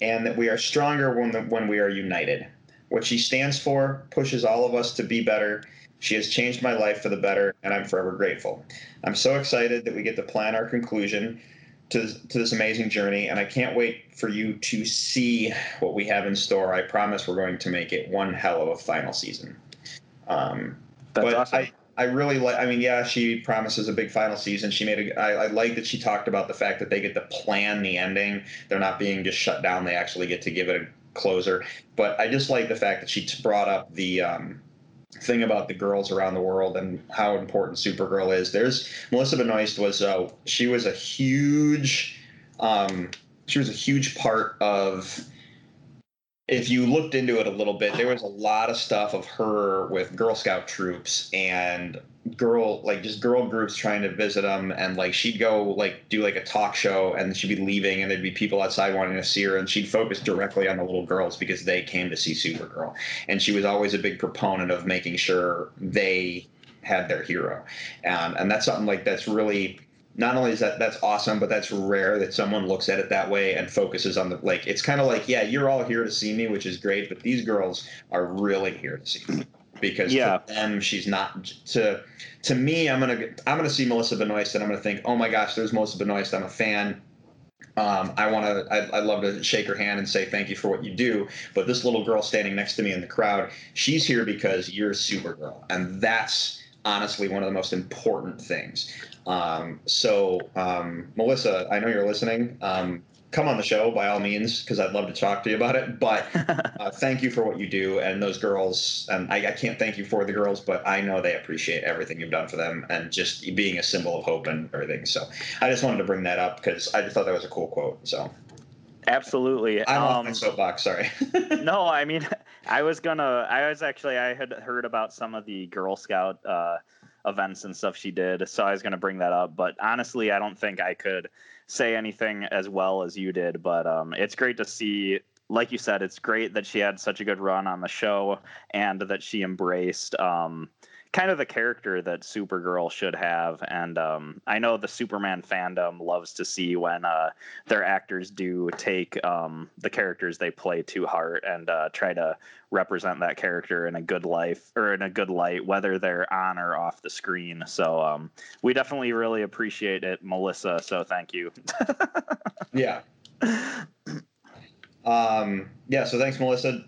and that we are stronger when the, when we are united. What she stands for pushes all of us to be better. She has changed my life for the better, and I'm forever grateful. I'm so excited that we get to plan our conclusion to, to this amazing journey, and I can't wait for you to see what we have in store. I promise we're going to make it one hell of a final season." Um, That's but awesome. I, I really like, I mean, yeah, she promises a big final season. She made a, I, I like that she talked about the fact that they get to plan the ending. They're not being just shut down. They actually get to give it a closer. But I just like the fact that she brought up the, um, thing about the girls around the world and how important Supergirl is. There's Melissa Benoist was uh, she was a huge um, she was a huge part of. If you looked into it a little bit, there was a lot of stuff of her with Girl Scout troops and girl, like just girl groups trying to visit them. And like, she'd go like do like a talk show and she'd be leaving and there'd be people outside wanting to see her. And she'd focus directly on the little girls because they came to see Supergirl. And she was always a big proponent of making sure they had their hero. Um, and that's something like that's really... Not only is that that's awesome, but that's rare that someone looks at it that way and focuses on the like. It's kind of like, yeah, you're all here to see me, which is great, but these girls are really here to see me because yeah. to them she's not to to me. I'm gonna I'm gonna see Melissa Benoist and I'm gonna think, oh my gosh, there's Melissa Benoist. I'm a fan. Um, I want to. I, I'd love to shake her hand and say thank you for what you do. But this little girl standing next to me in the crowd, she's here because you're Supergirl, and that's. Honestly, one of the most important things. Um, so, um, Melissa, I know you're listening. Um, come on the show by all means, because I'd love to talk to you about it. But uh, thank you for what you do. And those girls, and I, I can't thank you for the girls, but I know they appreciate everything you've done for them and just being a symbol of hope and everything. So I just wanted to bring that up because I just thought that was a cool quote. So absolutely. I'm um, off my soapbox. Sorry. No, I mean, I was gonna. I was actually. I had heard about some of the Girl Scout uh, events and stuff she did, so I was gonna bring that up. But honestly, I don't think I could say anything as well as you did. But um, it's great to see. Like you said, it's great that she had such a good run on the show and that she embraced um, kind of the character that Supergirl should have. And um, I know the Superman fandom loves to see when uh, their actors do take um, the characters they play to heart and uh, try to represent that character in a good life or in a good light, whether they're on or off the screen. So um, we definitely really appreciate it, Melissa. So thank you. Yeah. Um, yeah. So thanks, Melissa.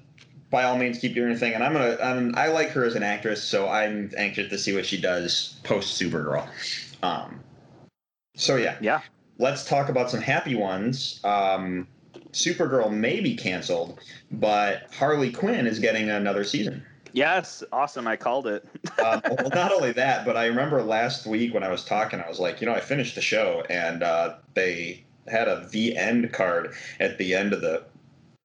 By all means, keep doing your thing. And I'm gonna. I'm, I like her as an actress, so I'm anxious to see what she does post Supergirl. Um, so yeah, yeah. Let's talk about some happy ones. Um, Supergirl may be canceled, but Harley Quinn is getting another season. Yes, awesome. I called it. uh, well, not only that, but I remember last week when I was talking, I was like, you know, I finished the show, and uh, they had a "the end" card at the end of the.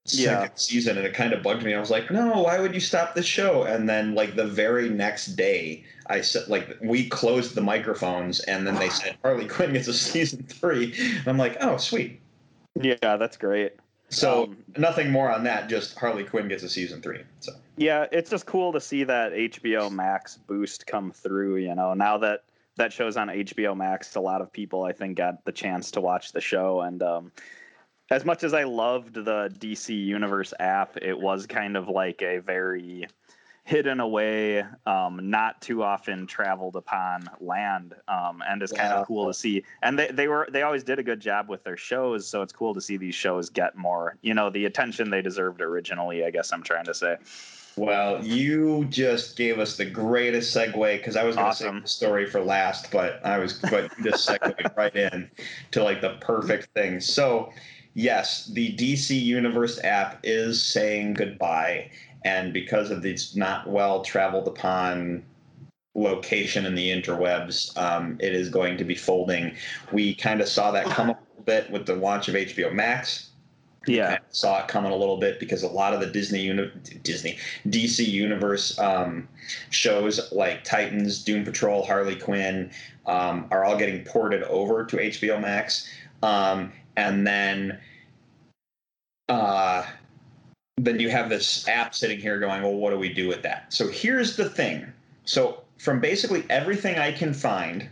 Second yeah. season, and it kind of bugged me. I was like, no, why would you stop the show? And then like the very next day I said, like, we closed the microphones and then they said Harley Quinn gets a season three. And I'm like, oh sweet. Yeah, that's great. So um, nothing more on that, just Harley Quinn gets a season three. So yeah, it's just cool to see that H B O Max boost come through, you know, now that that show's on H B O Max, a lot of people I think got the chance to watch the show. And um as much as I loved the D C Universe app, it was kind of like a very hidden away, um, not too often traveled upon land, um, and it's kind of yeah. cool to see. And they, they were they always did a good job with their shows, so it's cool to see these shows get more, you know, the attention they deserved originally, I guess I'm trying to say. Well, you just gave us the greatest segue because I was going to awesome. save the story for last, but I was but just segued right in to like the perfect thing. So. Yes, the D C Universe app is saying goodbye, and because of its not well-traveled upon location in the interwebs, um, it is going to be folding. We kind of saw that come a little bit with the launch of H B O Max. Yeah. We kind of saw it coming a little bit because a lot of the Disney, uni- Disney, D C Universe um, shows like Titans, Doom Patrol, Harley Quinn um, are all getting ported over to H B O Max. Um And then uh, then you have this app sitting here going, well, what do we do with that? So here's the thing. So from basically everything I can find,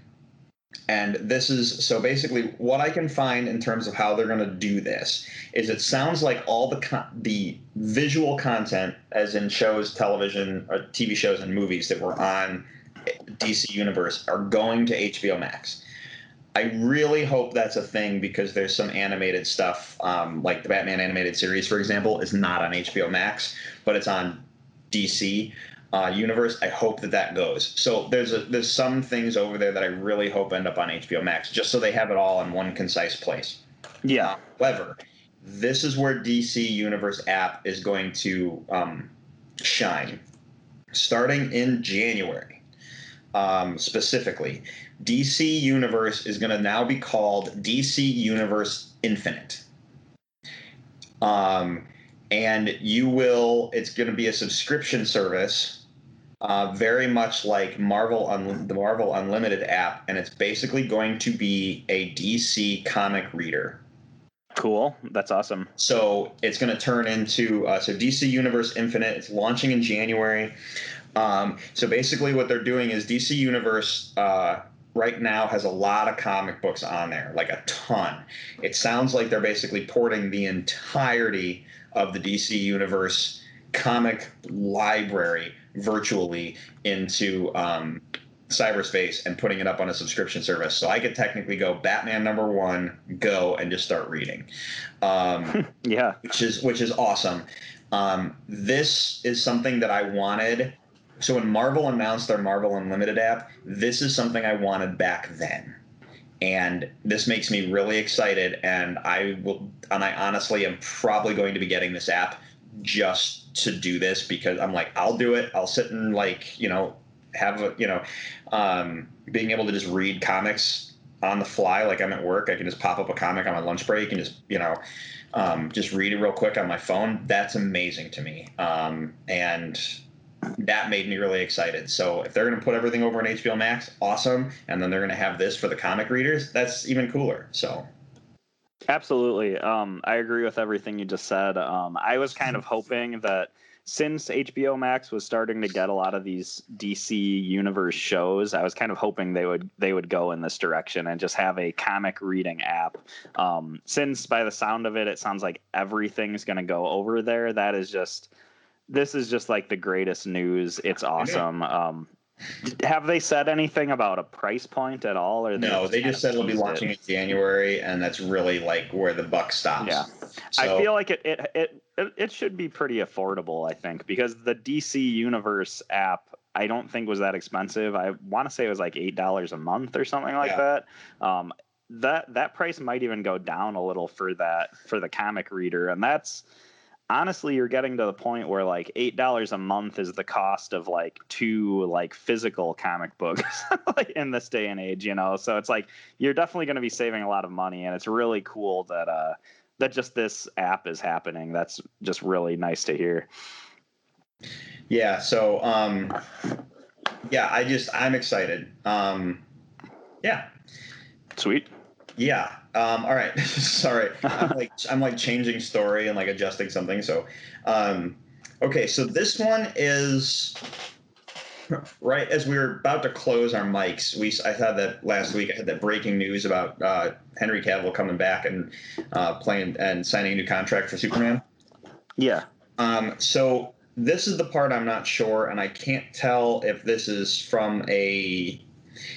and this is so basically what I can find in terms of how they're going to do this is it sounds like all the con- the visual content, as in shows, television, or T V shows and movies that were on D C Universe are going to H B O Max. I really hope that's a thing because there's some animated stuff, um, like the Batman animated series, for example, is not on H B O Max, but it's on D C uh, Universe. I hope that that goes. So there's a, there's some things over there that I really hope end up on H B O Max, just so they have it all in one concise place. Yeah. However, this is where D C Universe app is going to um, shine. starting in January. Um, specifically, D C Universe is going to now be called D C Universe Infinite. Um, and you will, it's going to be a subscription service, uh, very much like Marvel, Un- the Marvel Unlimited app. And it's basically going to be a D C comic reader. Cool. That's awesome. So it's going to turn into, uh, so D C Universe Infinite, it's launching in January. Um, so basically what they're doing is D C Universe, uh, right now has a lot of comic books on there, like a ton. It sounds like they're basically porting the entirety of the D C Universe comic library virtually into um, cyberspace and putting it up on a subscription service. So I could technically go Batman number one, go, and just start reading. Um, yeah. Which is, which is awesome. Um, this is something that I wanted. So when Marvel announced their Marvel Unlimited app, this is something I wanted back then. And this makes me really excited, and I will, and I honestly am probably going to be getting this app just to do this, because I'm like, I'll do it. I'll sit and, like, you know, have a, you know, um, being able to just read comics on the fly. Like, I'm at work, I can just pop up a comic on my lunch break and just, you know, um, just read it real quick on my phone. That's amazing to me. Um, and that made me really excited. So if they're going to put everything over on H B O Max, awesome. And then they're going to have this for the comic readers, that's even cooler. So absolutely. Um, I agree with everything you just said. Um, I was kind of hoping that since H B O Max was starting to get a lot of these D C Universe shows, I was kind of hoping they would they would go in this direction and just have a comic reading app. Um, since by the sound of it, it sounds like everything's going to go over there. That is just... This is just like the greatest news. It's awesome. Um, have they said anything about a price point at all? Or they no, they just said it'll be launching it in January, and that's really like where the buck stops. Yeah, so I feel like it it, it it should be pretty affordable, I think, because the D C Universe app, I don't think was that expensive. I want to say it was like eight dollars a month or something like yeah. that. Um, that that price might even go down a little for that for the comic reader, and that's... Honestly, you're getting to the point where like eight dollars a month is the cost of like two like physical comic books like in this day and age, you know? So it's like you're definitely going to be saving a lot of money. And it's really cool that uh, that just this app is happening. That's just really nice to hear. Yeah. So, um, yeah, I just I'm excited. Um, yeah. Sweet. Yeah. Um, all right. Sorry. I'm like, I'm like changing story and like adjusting something. So, um, okay. So this one is right as we were about to close our mics. We, I had that last week, I had that breaking news about, uh, Henry Cavill coming back and, uh, playing and signing a new contract for Superman. Yeah. Um, so this is the part I'm not sure. And I can't tell if this is from a,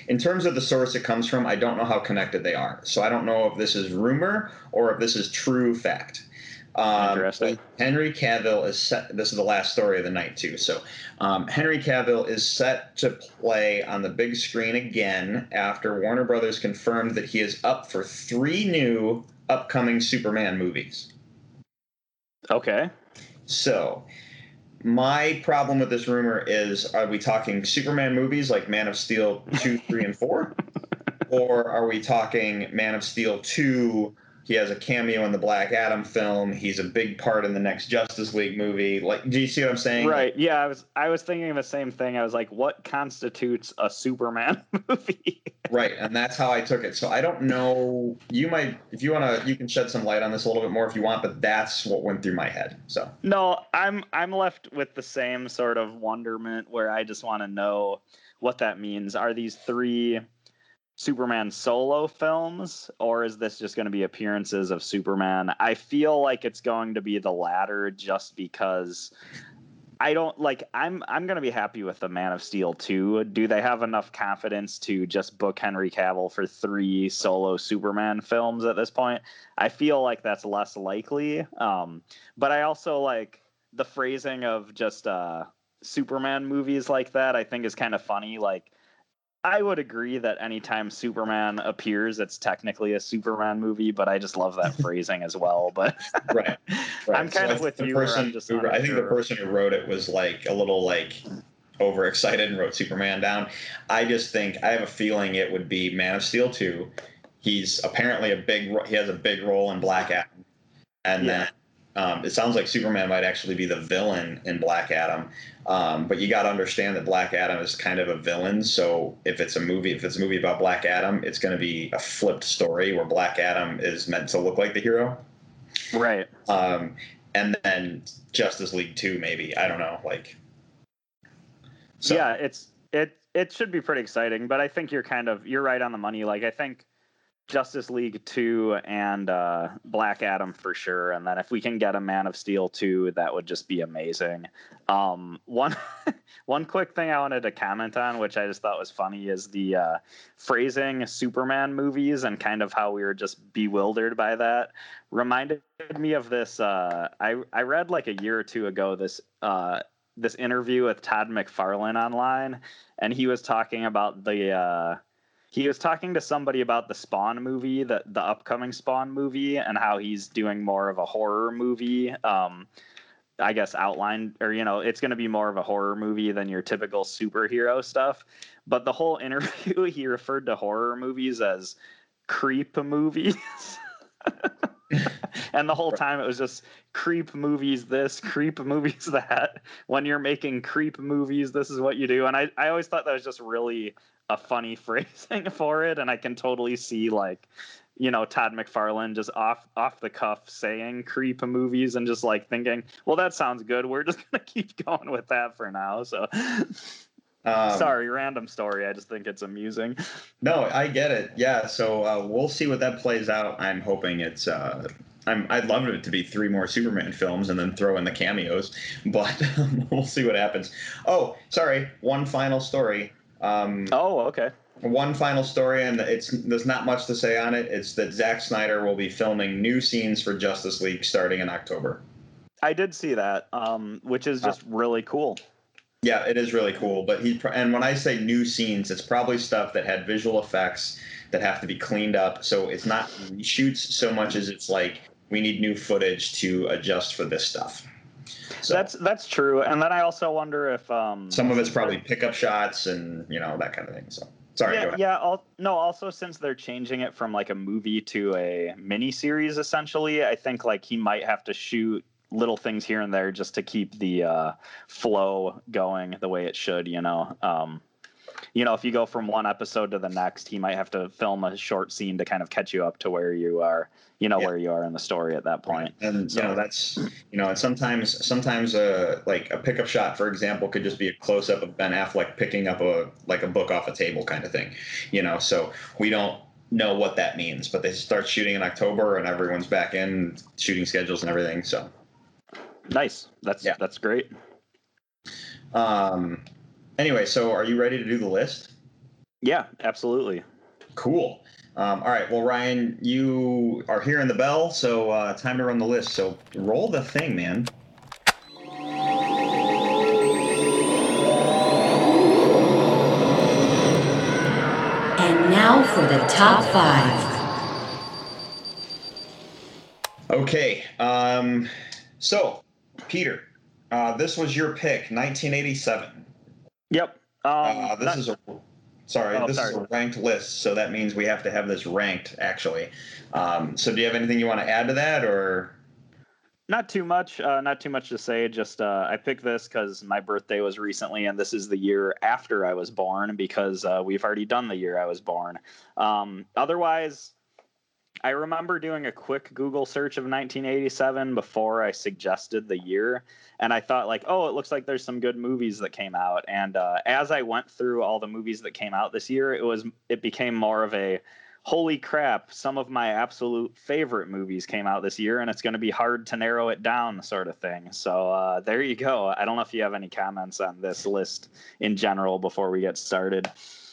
in terms of the source it comes from, I don't know how connected they are. So I don't know if this is rumor or if this is true fact. Um, Interesting. Henry Cavill is set – this is the last story of the night too. So um, Henry Cavill is set to play on the big screen again after Warner Brothers confirmed that he is up for three new upcoming Superman movies. Okay. So – my problem with this rumor is, are we talking Superman movies like Man of Steel two, three, and four? Or are we talking Man of Steel two, he has a cameo in the Black Adam film, he's a big part in the next Justice League movie? Like, do you see what I'm saying? Right, yeah, I was I was thinking of the same thing. I was like, what constitutes a Superman movie? Right, and that's how I took it. So I don't know, you might, if you want to, you can shed some light on this a little bit more if you want, but that's what went through my head. So no, I'm I'm left with the same sort of wonderment where I just want to know what that means. Are these three Superman solo films, or is this just going to be appearances of Superman? I feel like it's going to be the latter, just because... I don't like I'm I'm going to be happy with the Man of Steel two. Do they have enough confidence to just book Henry Cavill for three solo Superman films at this point? I feel like that's less likely. Um, but I also like the phrasing of just uh, Superman movies like that, I think is kind of funny. Like, I would agree that anytime Superman appears, it's technically a Superman movie, but I just love that phrasing as well. But right, right. I'm kind so of with you. Person, just who, I think sure. The person who wrote it was like a little like overexcited and wrote Superman down. I just think I have a feeling it would be Man of Steel two. He's apparently a big he has a big role in Black Adam, and yeah. then um, it sounds like Superman might actually be the villain in Black Adam. Um, but you got to understand that Black Adam is kind of a villain. So if it's a movie, if it's a movie about Black Adam, it's going to be a flipped story where Black Adam is meant to look like the hero. Right. Um, and then Justice League two, maybe, I don't know, like. So. Yeah, it's it it should be pretty exciting, but I think you're kind of you're right on the money. Like, I think Justice League two and uh, Black Adam for sure, and then if we can get a Man of Steel two, that would just be amazing. Um, one one quick thing I wanted to comment on, which I just thought was funny, is the uh, phrasing Superman movies and kind of how we were just bewildered by that. Reminded me of this. Uh, I I read like a year or two ago this. Uh, this interview with Todd McFarlane online, and he was talking about the, uh, he was talking to somebody about the Spawn movie, the, the upcoming Spawn movie, and how he's doing more of a horror movie. Um, I guess outlined, or, you know, it's going to be more of a horror movie than your typical superhero stuff. But the whole interview, he referred to horror movies as creep movies. And the whole time it was just creep movies this, creep movies that. When you're making creep movies, this is what you do. And I, I always thought that was just really a funny phrasing for it. And I can totally see, like, you know, Todd McFarlane just off off the cuff saying creep movies and just like thinking, well, that sounds good. We're just going to keep going with that for now. So um, sorry, random story. I just think it's amusing. No, I get it. Yeah. So uh, we'll see what that plays out. I'm hoping it's uh I'm, I'd love it to be three more Superman films and then throw in the cameos, but um, we'll see what happens. Oh, sorry. One final story. Um, oh, okay. One final story, and it's there's not much to say on it. It's that Zack Snyder will be filming new scenes for Justice League starting in October. I did see that, um, which is just uh, really cool. Yeah, it is really cool. But he and when I say new scenes, it's probably stuff that had visual effects that have to be cleaned up. So it's not reshoots so much as it's like, we need new footage to adjust for this stuff. So that's that's true. And then I also wonder if um, some of it's probably pickup shots and, you know, that kind of thing. So sorry. Yeah. Yeah. I'll, no. Also, since they're changing it from like a movie to a mini series, essentially, I think like he might have to shoot little things here and there just to keep the uh, flow going the way it should, you know. Um, you know, if you go from one episode to the next, he might have to film a short scene to kind of catch you up to where you are, you know, yeah. where you are in the story at that point. Right. And, so. you know, that's, you know, and sometimes, sometimes uh, like a pickup shot, for example, could just be a close up of Ben Affleck picking up a, like a book off a table kind of thing, you know, so we don't know what that means, but they start shooting in October and everyone's back in shooting schedules and everything. So. Nice. That's, yeah. that's great. Um, Anyway, so are you ready to do the list? Yeah, absolutely. Cool. Um, all right. Well, Ryan, you are hearing the bell, so uh, time to run the list. So roll the thing, man. And now for the top five. Okay. Um, so, Peter, uh, this was your pick, nineteen eighty-seven. Yep. Um, uh, this not, is a sorry. Oh, this sorry. is a ranked list, so that means we have to have this ranked actually. Um, so, do you have anything you want to add to that, or not too much? Uh, not too much to say. Just uh, I picked this because my birthday was recently, and this is the year after I was born because uh, we've already done the year I was born. Um, otherwise, I remember doing a quick Google search of nineteen eighty-seven before I suggested the year. And I thought like, oh, it looks like there's some good movies that came out. And uh, as I went through all the movies that came out this year, it was it became more of a, holy crap, some of my absolute favorite movies came out this year, and it's going to be hard to narrow it down sort of thing. So uh, there you go. I don't know if you have any comments on this list in general before we get started.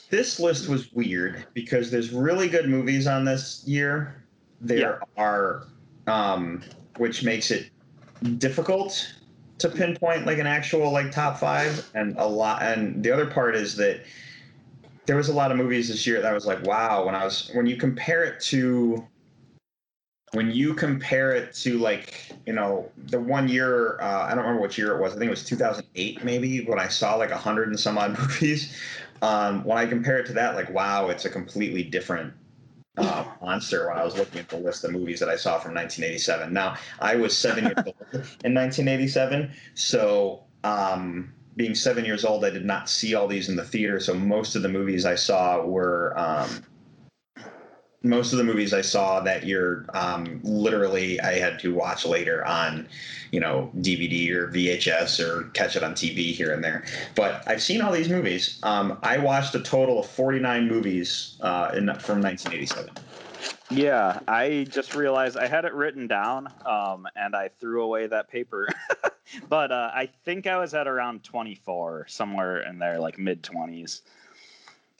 This list was weird because there's really good movies on this year. There yeah. are, um, which makes it difficult to pinpoint like an actual like top five, and a lot. And the other part is that there was a lot of movies this year that I was like, wow. When I was when you compare it to when you compare it to, like, you know, the one year, uh, I don't remember which year it was. I think it was two thousand eight, maybe, when I saw like a hundred and some odd movies. Um, when I compare it to that, like, wow, it's a completely different uh, monster. When I was looking at the list of movies that I saw from nineteen eighty-seven. Now, I was seven years old in nineteen eighty-seven. So um, being seven years old, I did not see all these in the theater. So most of the movies I saw were um, most of the movies I saw that year, um, literally, I had to watch later on, you know, D V D or V H S or catch it on T V here and there. But I've seen all these movies. Um, I watched a total of forty-nine movies uh, in, from nineteen eighty-seven. Yeah, I just realized I had it written down, um, and I threw away that paper. But uh, I think I was at around twenty-four, somewhere in there, like mid-twenties.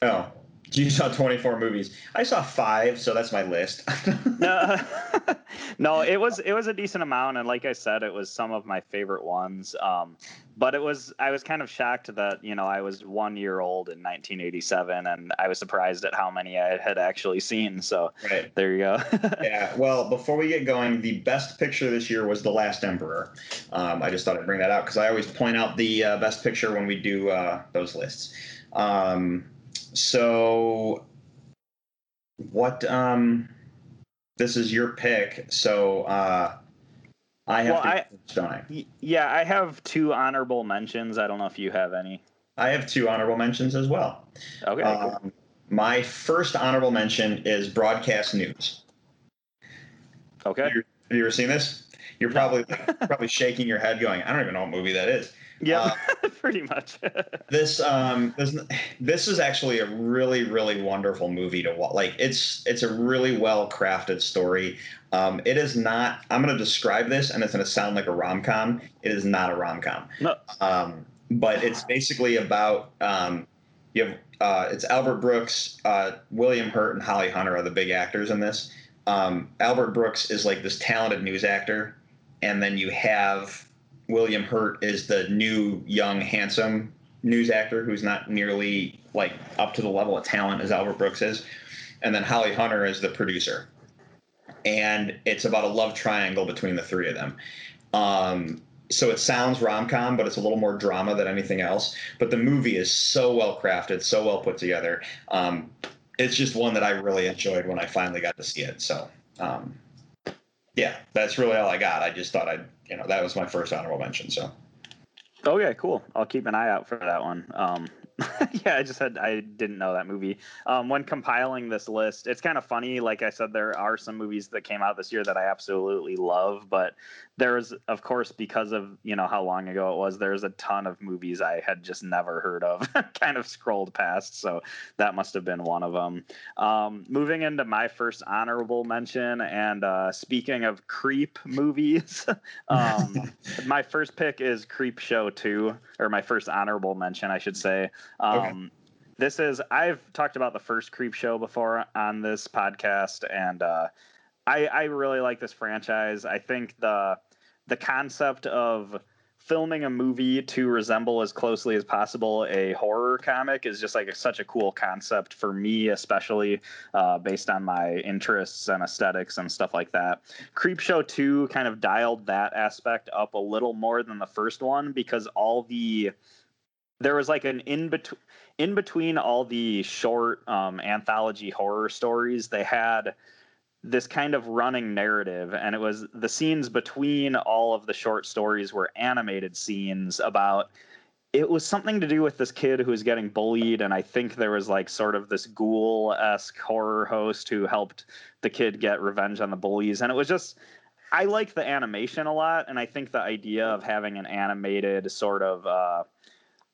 Oh, you saw twenty-four movies. I saw five, so that's my list. no, no, it was it was a decent amount, and like I said, it was some of my favorite ones. Um, but it was I was kind of shocked that, you know, I was one year old in nineteen eighty-seven, and I was surprised at how many I had actually seen. So right. There you go. Yeah. Well, before we get going, the best picture this year was The Last Emperor. Um, I just thought I'd bring that out because I always point out the uh, best picture when we do uh, those lists. Um, So what, um, this is your pick. So, uh, I have, well, I, I? yeah, I have two honorable mentions. I don't know if you have any. I have two honorable mentions as well. Okay. Um, cool. My first honorable mention is broadcast news. Okay. Have you, have you ever seen this? You're probably, probably shaking your head going, I don't even know what movie that is. Yeah, uh, pretty much. this um this this is actually a really really wonderful movie to watch. Like it's it's a really well crafted story. Um, it is not. I'm going to describe this, and it's going to sound like a rom com. It is not a rom com. No. Um, but it's basically about um, you have uh, it's Albert Brooks, uh, William Hurt, and Holly Hunter are the big actors in this. Um, Albert Brooks is like this talented news actor, and then you have William Hurt is the new, young, handsome news actor who's not nearly like up to the level of talent as Albert Brooks is. And then Holly Hunter is the producer. And it's about a love triangle between the three of them. Um, so it sounds rom-com, but it's a little more drama than anything else. But the movie is so well crafted, so well put together. Um, it's just one that I really enjoyed when I finally got to see it. So, um, yeah, that's really all I got. I just thought I'd, you know, that was my first honorable mention. So, okay, cool. I'll keep an eye out for that one. Um, yeah, I just had, I didn't know that movie. Um, when compiling this list, it's kind of funny. Like I said, there are some movies that came out this year that I absolutely love, but there was, of course, because of, you know, how long ago it was, there's a ton of movies I had just never heard of, kind of scrolled past. So that must have been one of them. Um, moving into my first honorable mention, and uh, speaking of creep movies, um, my first pick is Creepshow two, or my first honorable mention, I should say. Um, okay. This is, I've talked about the first Creepshow before on this podcast, and uh, I, I really like this franchise. I think the the concept of filming a movie to resemble as closely as possible a horror comic is just like a, such a cool concept for me, especially uh, based on my interests and aesthetics and stuff like that. Creepshow two kind of dialed that aspect up a little more than the first one, because all the... there was like an in between in between all the short um, anthology horror stories. They had this kind of running narrative, and it was the scenes between all of the short stories were animated scenes about, it was something to do with this kid who was getting bullied. And I think there was like sort of this ghoul-esque horror host who helped the kid get revenge on the bullies. And it was just, I like the animation a lot. And I think the idea of having an animated sort of, uh,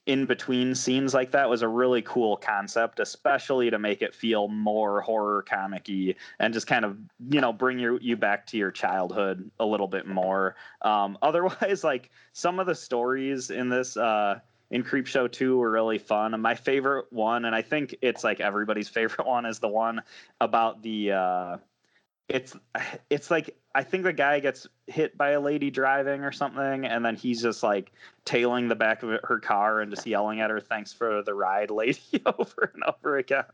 in between scenes like that was a really cool concept, especially to make it feel more horror comic-y and just kind of, you know, bring your, you back to your childhood a little bit more. Um, otherwise, like some of the stories in this, uh, in Creepshow two were really fun. And my favorite one, and I think it's like everybody's favorite one, is the one about the, uh, it's it's like I think the guy gets hit by a lady driving or something, and then he's just like tailing the back of her car and just yelling at her, "Thanks for the ride, lady," over and over again.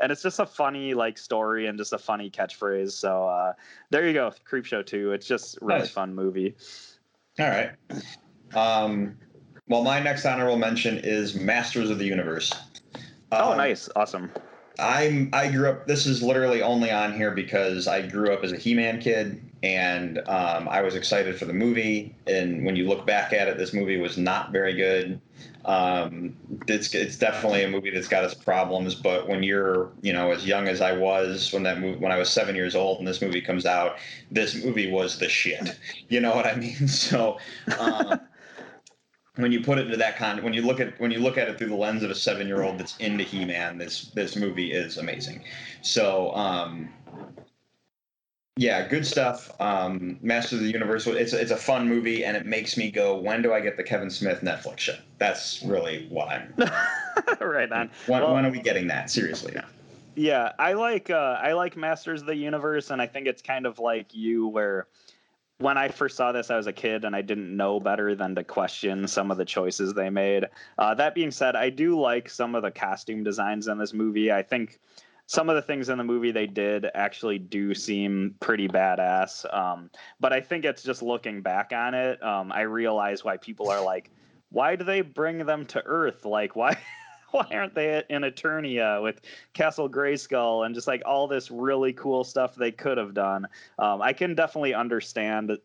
And it's just a funny like story and just a funny catchphrase. So uh, there you go, Creepshow two. It's just a really nice. Fun movie. All right. Um, well, my next honorable mention is Masters of the Universe. Oh, um, nice. Awesome. I'm, I grew up, this is literally only on here because I grew up as a He-Man kid, and um, I was excited for the movie. And when you look back at it, this movie was not very good. Um, it's, it's definitely a movie that's got its problems, but when you're, you know, as young as I was when that movie, when I was seven years old and this movie comes out, this movie was the shit. You know what I mean? So, um, when you put it into that con, when you look at when you look at it through the lens of a seven-year-old that's into He-Man, this this movie is amazing. So, um, yeah, good stuff. Um, Masters of the Universe. It's it's a fun movie, and it makes me go, when do I get the Kevin Smith Netflix show? That's really what I'm. Right on. When, well, when are we getting that? Seriously. No. Yeah, I like uh, I like Masters of the Universe, and I think it's kind of like you where. When I first saw this, I was a kid and I didn't know better than to question some of the choices they made. Uh, that being said, I do like some of the costume designs in this movie. I think some of the things in the movie they did actually do seem pretty badass. Um, but I think it's just looking back on it, um, I realize why people are like, why do they bring them to Earth? Like, why... Why aren't they in Eternia with Castle Grayskull and just like all this really cool stuff they could have done? Um, I can definitely understand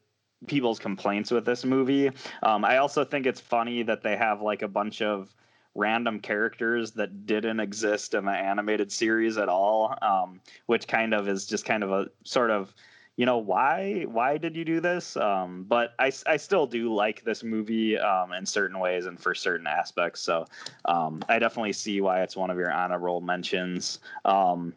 people's complaints with this movie. Um, I also think it's funny that they have like a bunch of random characters that didn't exist in the animated series at all, um, which kind of is just kind of a sort of, you know, why why did you do this? Um, but I, I still do like this movie um, in certain ways and for certain aspects. So um, I definitely see why it's one of your honorable mentions. Um,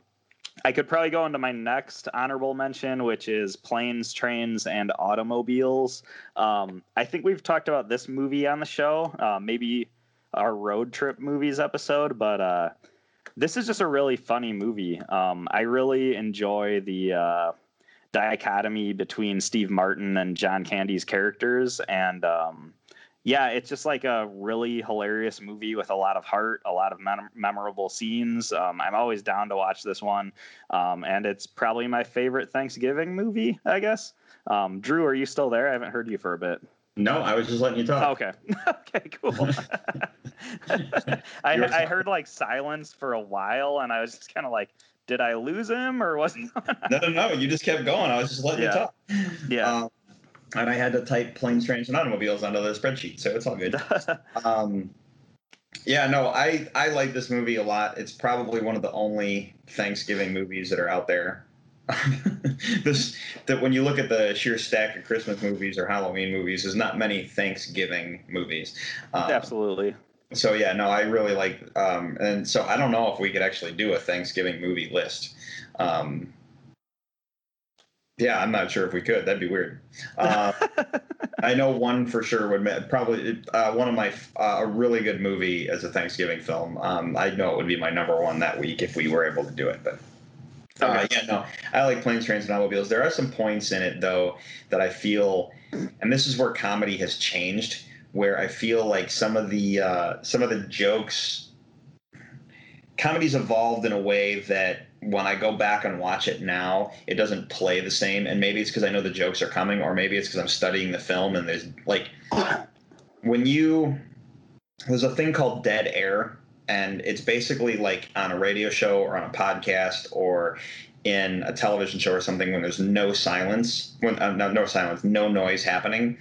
I could probably go into my next honorable mention, which is Planes, Trains, and Automobiles. Um, I think we've talked about this movie on the show, uh, maybe our road trip movies episode, but uh, this is just a really funny movie. Um, I really enjoy the... Uh, dichotomy between Steve Martin and John Candy's characters. And um, yeah, it's just like a really hilarious movie with a lot of heart, a lot of mem- memorable scenes. Um, I'm always down to watch this one. Um, and it's probably my favorite Thanksgiving movie, I guess. Um, Drew, are you still there? I haven't heard you for a bit. No, I was just letting you talk. Okay. Okay, cool. I, I heard like silence for a while and I was just kind of like, did I lose him or wasn't? no, no, no. You just kept going. I was just letting yeah. you talk. Yeah. Um, and I had to type Planes, Trains, and Automobiles onto the spreadsheet, so it's all good. um, yeah, no, I, I like this movie a lot. It's probably one of the only Thanksgiving movies that are out there. this that when you look at the sheer stack of Christmas movies or Halloween movies, there's not many Thanksgiving movies. Um, Absolutely. So, yeah, no, I really like um, – and so I don't know if we could actually do a Thanksgiving movie list. Um, yeah, I'm not sure if we could. That'd be weird. Uh, I know one for sure would – probably uh, one of my uh, – a really good movie as a Thanksgiving film. Um, I know it would be my number one that week if we were able to do it. But, uh, yeah, no, I like Planes, Trains, and Automobiles. There are some points in it, though, that I feel – and this is where comedy has changed – where I feel like some of the uh, some of the jokes, comedy's evolved in a way that when I go back and watch it now, it doesn't play the same. And maybe it's because I know the jokes are coming, or maybe it's because I'm studying the film. And there's like when you there's a thing called dead air, and it's basically like on a radio show or on a podcast or in a television show or something when there's no silence, when uh, no, no silence, no noise happening.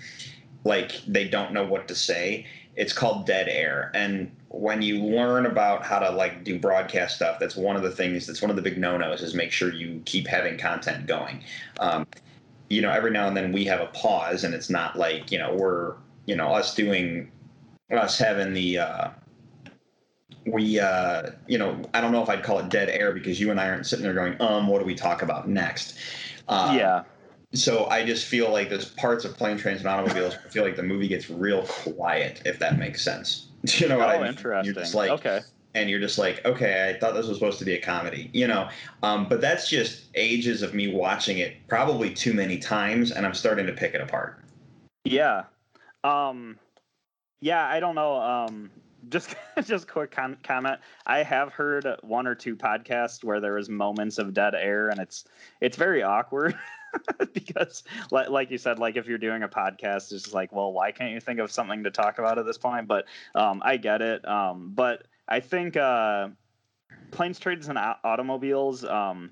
Like they don't know what to say. It's called dead air. And when you learn about how to like do broadcast stuff, that's one of the things that's one of the big no-nos is make sure you keep having content going. Um, you know, every now and then we have a pause and it's not like, you know, we're, you know, us doing, us having the, uh, we, uh, you know, I don't know if I'd call it dead air because you and I aren't sitting there going, um, what do we talk about next? Uh, yeah. So I just feel like there's parts of Planes, Trains, and Automobiles. I feel like the movie gets real quiet, if that makes sense. You know what oh, I mean? Interesting. You're just like, okay. and you're just like, okay, I thought this was supposed to be a comedy, you know. Um, but that's just ages of me watching it probably too many times, and I'm starting to pick it apart. Yeah. Um, yeah, I don't know. Um, just just quick com- comment. I have heard one or two podcasts where there was moments of dead air, and it's it's very awkward because, like, like you said, like if you're doing a podcast, it's just like, well, why can't you think of something to talk about at this point? But um, I get it. Um, but I think uh, Planes, Trains, and Automobiles, um,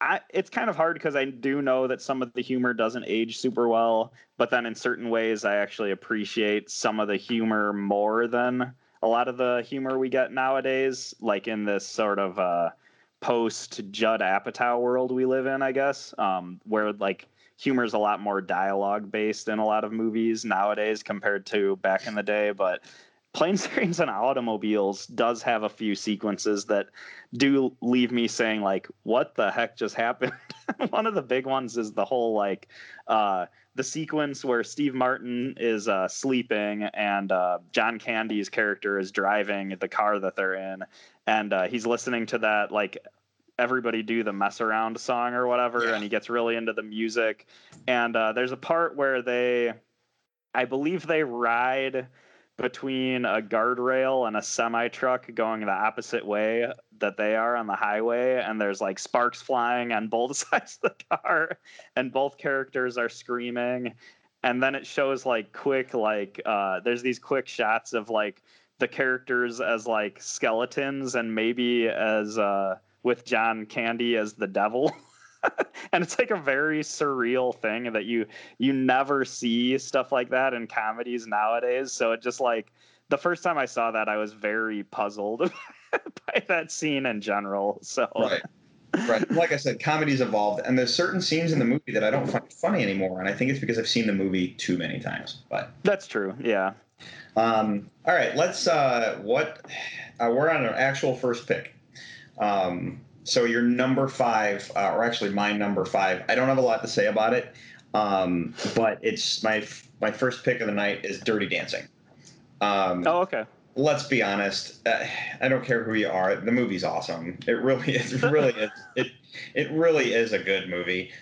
I, it's kind of hard because I do know that some of the humor doesn't age super well, but then in certain ways I actually appreciate some of the humor more than a lot of the humor we get nowadays, like in this sort of uh, post-Judd Apatow world we live in, I guess, um, where like humor is a lot more dialogue-based in a lot of movies nowadays compared to back in the day, but... Planes, Trains, and Automobiles does have a few sequences that do leave me saying, like, what the heck just happened? One of the big ones is the whole, like, uh, the sequence where Steve Martin is uh, sleeping and uh, John Candy's character is driving the car that they're in. And uh, he's listening to that, like, Everybody Do the Mess Around song or whatever. Yeah. And he gets really into the music. And uh, there's a part where they, I believe they ride... between a guardrail and a semi truck going the opposite way that they are on the highway, and there's like sparks flying on both sides of the car, and both characters are screaming. And then it shows like quick, like uh, there's these quick shots of like the characters as like skeletons, and maybe as uh, with John Candy as the devil. And it's like a very surreal thing that you you never see stuff like that in comedies nowadays. So it just like the first time I saw that, I was very puzzled by that scene in general. So right, right. Like I said, comedy's evolved, and there's certain scenes in the movie that I don't find funny anymore, and I think it's because I've seen the movie too many times. But that's true. Yeah. Um. All right. Let's. Uh. What? Uh, we're on an actual first pick. Um. So your number five, uh, or actually my number five, I don't have a lot to say about it, um, but it's my my first pick of the night is Dirty Dancing. Um, oh, okay. Let's be honest. Uh, I don't care who you are. The movie's awesome. It really is. Really is. It it really is a good movie.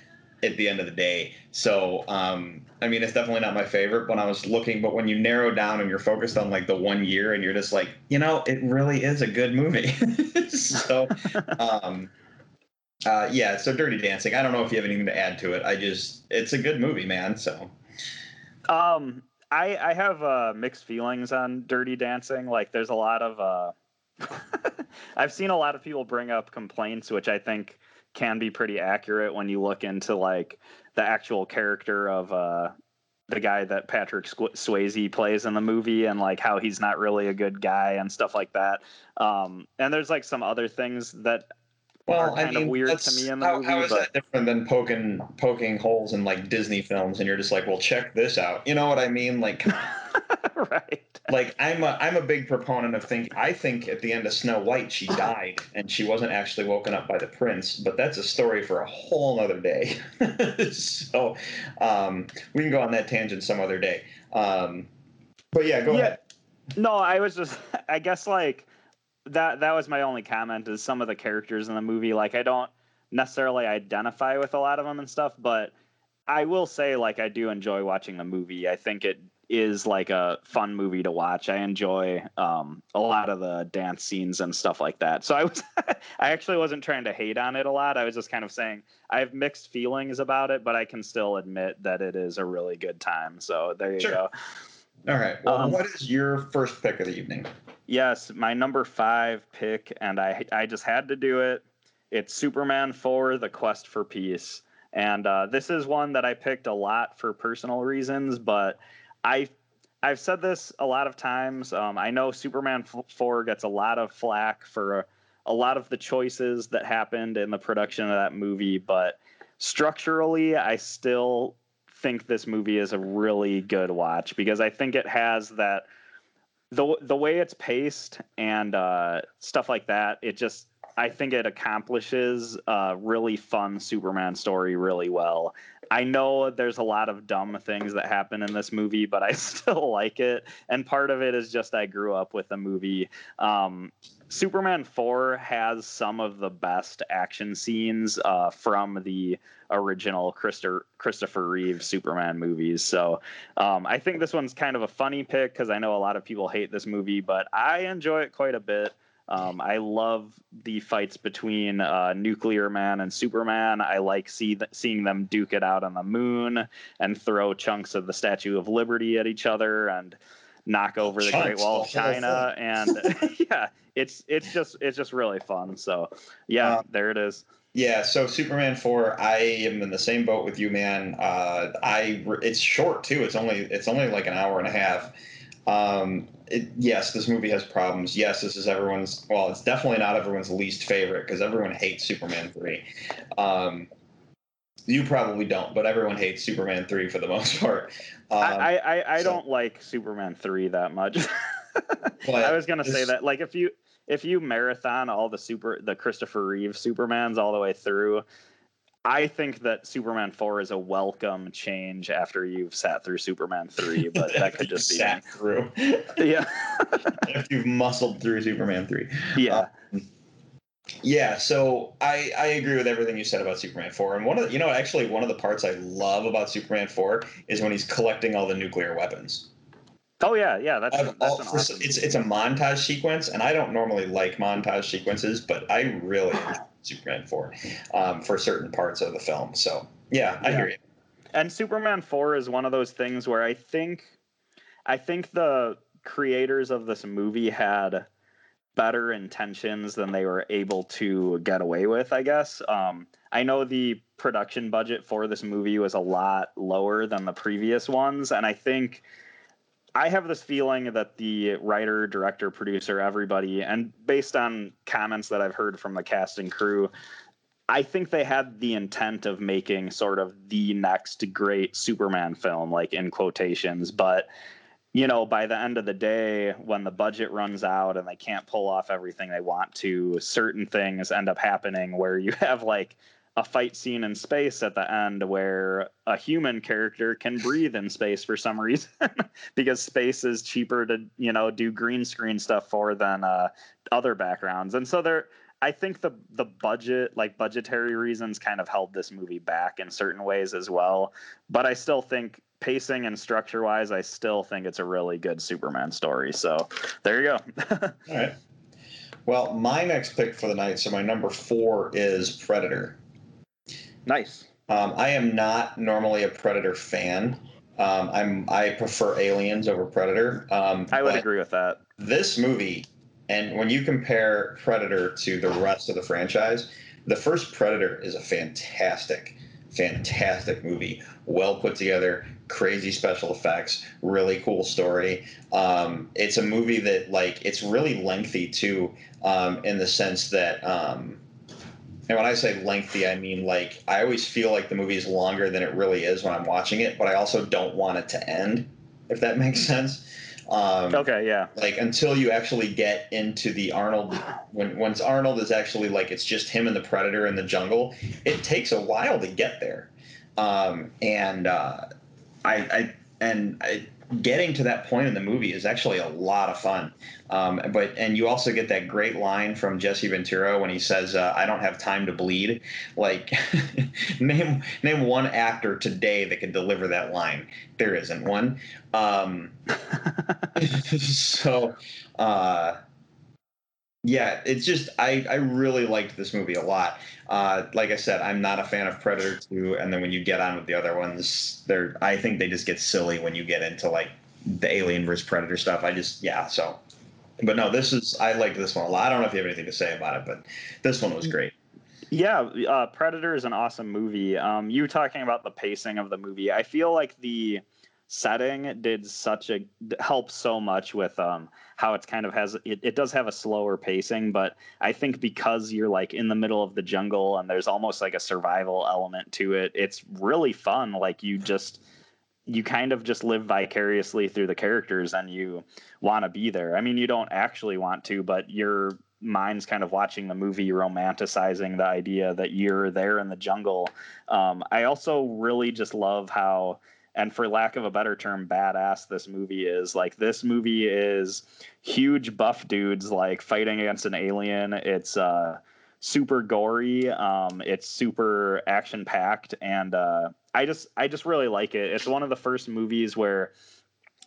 At the end of the day, so um, I mean, it's definitely not my favorite. When I was looking, but when you narrow down and you're focused on like the one year, and you're just like, you know, it really is a good movie. so, um, uh, yeah. So, Dirty Dancing. I don't know if you have anything to add to it. I just, it's a good movie, man. So, um, I I have uh, mixed feelings on Dirty Dancing. Like, there's a lot of uh, I've seen a lot of people bring up complaints, which I think can be pretty accurate when you look into like the actual character of uh, the guy that Patrick Swayze plays in the movie, and like how he's not really a good guy and stuff like that. Um, and there's like some other things that well, are kind I mean, of weird to me in the how, movie. How is but... that different than poking poking holes in like Disney films? And you're just like, well, check this out. You know what I mean? Like, right. Like I'm a I'm a big proponent of think I think at the end of Snow White she died and she wasn't actually woken up by the prince, but that's a story for a whole other day. so um, we can go on that tangent some other day. Um, but yeah, go yeah. ahead. No, I was just I guess like that that was my only comment is some of the characters in the movie, like I don't necessarily identify with a lot of them and stuff, but I will say like I do enjoy watching the movie. I think it is like a fun movie to watch. I enjoy um, a lot of the dance scenes and stuff like that. So I was, I actually wasn't trying to hate on it a lot. I was just kind of saying I have mixed feelings about it, but I can still admit that it is a really good time. So there you sure. go. All right. Well, um, what is your first pick of the evening? Yes, my number five pick, and I I just had to do it. It's Superman four, The Quest for Peace. And uh, this is one that I picked a lot for personal reasons, but I, I've said this a lot of times. Um, I know Superman four gets a lot of flack for a, a lot of the choices that happened in the production of that movie, but structurally, I still think this movie is a really good watch because I think it has that the the way it's paced and uh, stuff like that. It just I think it accomplishes a really fun Superman story really well. I know there's a lot of dumb things that happen in this movie, but I still like it. And part of it is just I grew up with the movie. Um, Superman four has some of the best action scenes uh, from the original Christo- Christopher Reeve Superman movies. So um, I think this one's kind of a funny pick because I know a lot of people hate this movie, but I enjoy it quite a bit. Um, I love the fights between uh, Nuclear Man and Superman. I like see th- seeing them duke it out on the moon and throw chunks of the Statue of Liberty at each other and knock over the chunks, Great Wall of China. And yeah, it's it's just it's just really fun. So yeah, um, there it is. Yeah, so Superman four, I am in the same boat with you, man. Uh, I it's short too. It's only it's only like an hour and a half. Um, it, yes, this movie has problems. Yes, this is everyone's, well, it's definitely not everyone's least favorite because everyone hates Superman three. Um, you probably don't, but everyone hates Superman three for the most part. Um, I, I, I so. don't like Superman three that much. I was going to say that, like, if you, if you marathon all the super, the Christopher Reeve Supermans all the way through, I think that Superman four is a welcome change after you've sat through Superman three, but that could just be sat through. Yeah. If you've muscled through Superman three. Yeah. Um, yeah. So I, I agree with everything you said about Superman four. And one of the, you know, actually one of the parts I love about Superman four is when he's collecting all the nuclear weapons. Oh yeah. Yeah. That's, that's all, an awesome. It's, it's a montage sequence, and I don't normally like montage sequences, but I really Superman four um, for certain parts of the film. So, yeah, I yeah. hear you. And Superman four is one of those things where I think I think the creators of this movie had better intentions than they were able to get away with, I guess. Um, I know the production budget for this movie was a lot lower than the previous ones, and I think I have this feeling that the writer, director, producer, everybody, and based on comments that I've heard from the cast and crew, I think they had the intent of making sort of the next great Superman film, like in quotations. But, you know, by the end of the day, when the budget runs out and they can't pull off everything they want to, certain things end up happening where you have like a fight scene in space at the end where a human character can breathe in space for some reason because space is cheaper to, you know, do green screen stuff for than uh, other backgrounds. And so there, I think the, the budget, like budgetary reasons, kind of held this movie back in certain ways as well. But I still think pacing and structure wise, I still think it's a really good Superman story. So there you go. All right. Well, my next pick for the night, so my number four is Predator. Nice. Um, I am not normally a Predator fan. Um, I'm I prefer Aliens over Predator. Um, I would agree with that. This movie, and when you compare Predator to the rest of the franchise, the first Predator is a fantastic, fantastic movie. Well put together, crazy special effects, really cool story. Um, it's a movie that, like, it's really lengthy too, um, in the sense that. Um, And when I say lengthy, I mean, like, I always feel like the movie is longer than it really is when I'm watching it, but I also don't want it to end, if that makes sense. Um, okay, yeah. Like, until you actually get into the Arnold, when once Arnold is actually, like, it's just him and the Predator in the jungle, it takes a while to get there. Um, and uh, I, I and I, getting to that point in the movie is actually a lot of fun. Um, but and you also get that great line from Jesse Ventura when he says, uh, "I don't have time to bleed." Like, name name one actor today that could deliver that line. There isn't one. Um, so, uh, yeah, it's just I I really liked this movie a lot. Uh, like I said, I'm not a fan of Predator two, and then when you get on with the other ones, they're I think they just get silly when you get into like the Alien versus Predator stuff. I just yeah so. But no, this is I liked this one a lot. I don't know if you have anything to say about it, but this one was great. Yeah, uh, Predator is an awesome movie. Um, you were talking about the pacing of the movie. I feel like the setting did such a help so much with um, how it's kind of has it, it does have a slower pacing, but I think because you're like in the middle of the jungle and there's almost like a survival element to it, it's really fun. Like you just. You kind of just live vicariously through the characters and you want to be there. I mean, you don't actually want to, but you're minds kind of watching the movie, romanticizing the idea that you're there in the jungle. Um, I also really just love how, and for lack of a better term, badass this movie is. Like, this movie is huge buff dudes, like, fighting against an alien. It's uh, super gory. Um, it's super action-packed. And uh, I just I just really like it. It's one of the first movies where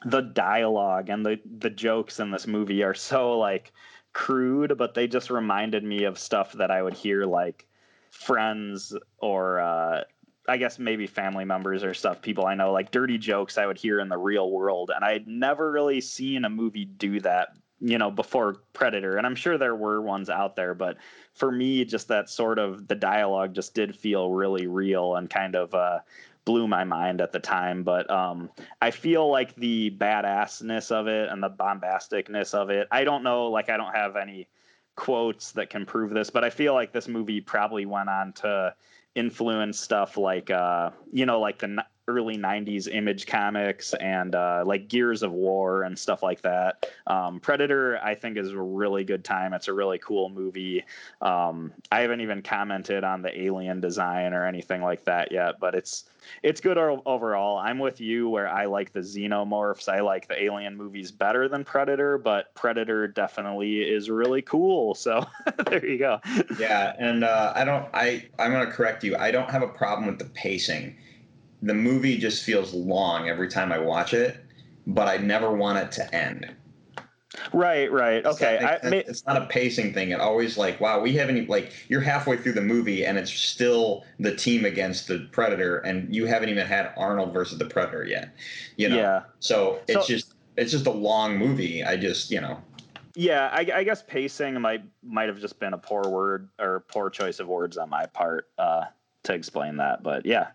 the dialogue and the, the jokes in this movie are so, like, crude, but they just reminded me of stuff that I would hear, like, friends or... Uh, I guess maybe family members or stuff, people I know, like dirty jokes I would hear in the real world. And I'd never really seen a movie do that, you know, before Predator. And I'm sure there were ones out there, but for me, just that sort of the dialogue just did feel really real and kind of uh, blew my mind at the time. But um, I feel like the badassness of it and the bombasticness of it, I don't know, like I don't have any quotes that can prove this, but I feel like this movie probably went on to influence stuff like uh you know like the early nineties Image comics and uh like Gears of War and stuff like that. um Predator I think is a really good time. It's a really cool movie. um I haven't even commented on the alien design or anything like that yet, but it's it's good overall. I'm with you where I like the xenomorphs. I like the alien movies better than Predator, but Predator definitely is really cool. So there you go. Yeah. And uh, I don't, I, I'm going to correct you. I don't have a problem with the pacing. The movie just feels long every time I watch it, but I never want it to end. Right, right. Okay. I, may- it's not a pacing thing. It always like, wow, we haven't, like, you're halfway through the movie and it's still the team against the Predator and you haven't even had Arnold versus the Predator yet, you know? Yeah. So it's so, just, it's just a long movie. I just, you know. Yeah. I, I guess pacing might, might've just been a poor word or poor choice of words on my part, uh, to explain that. But yeah,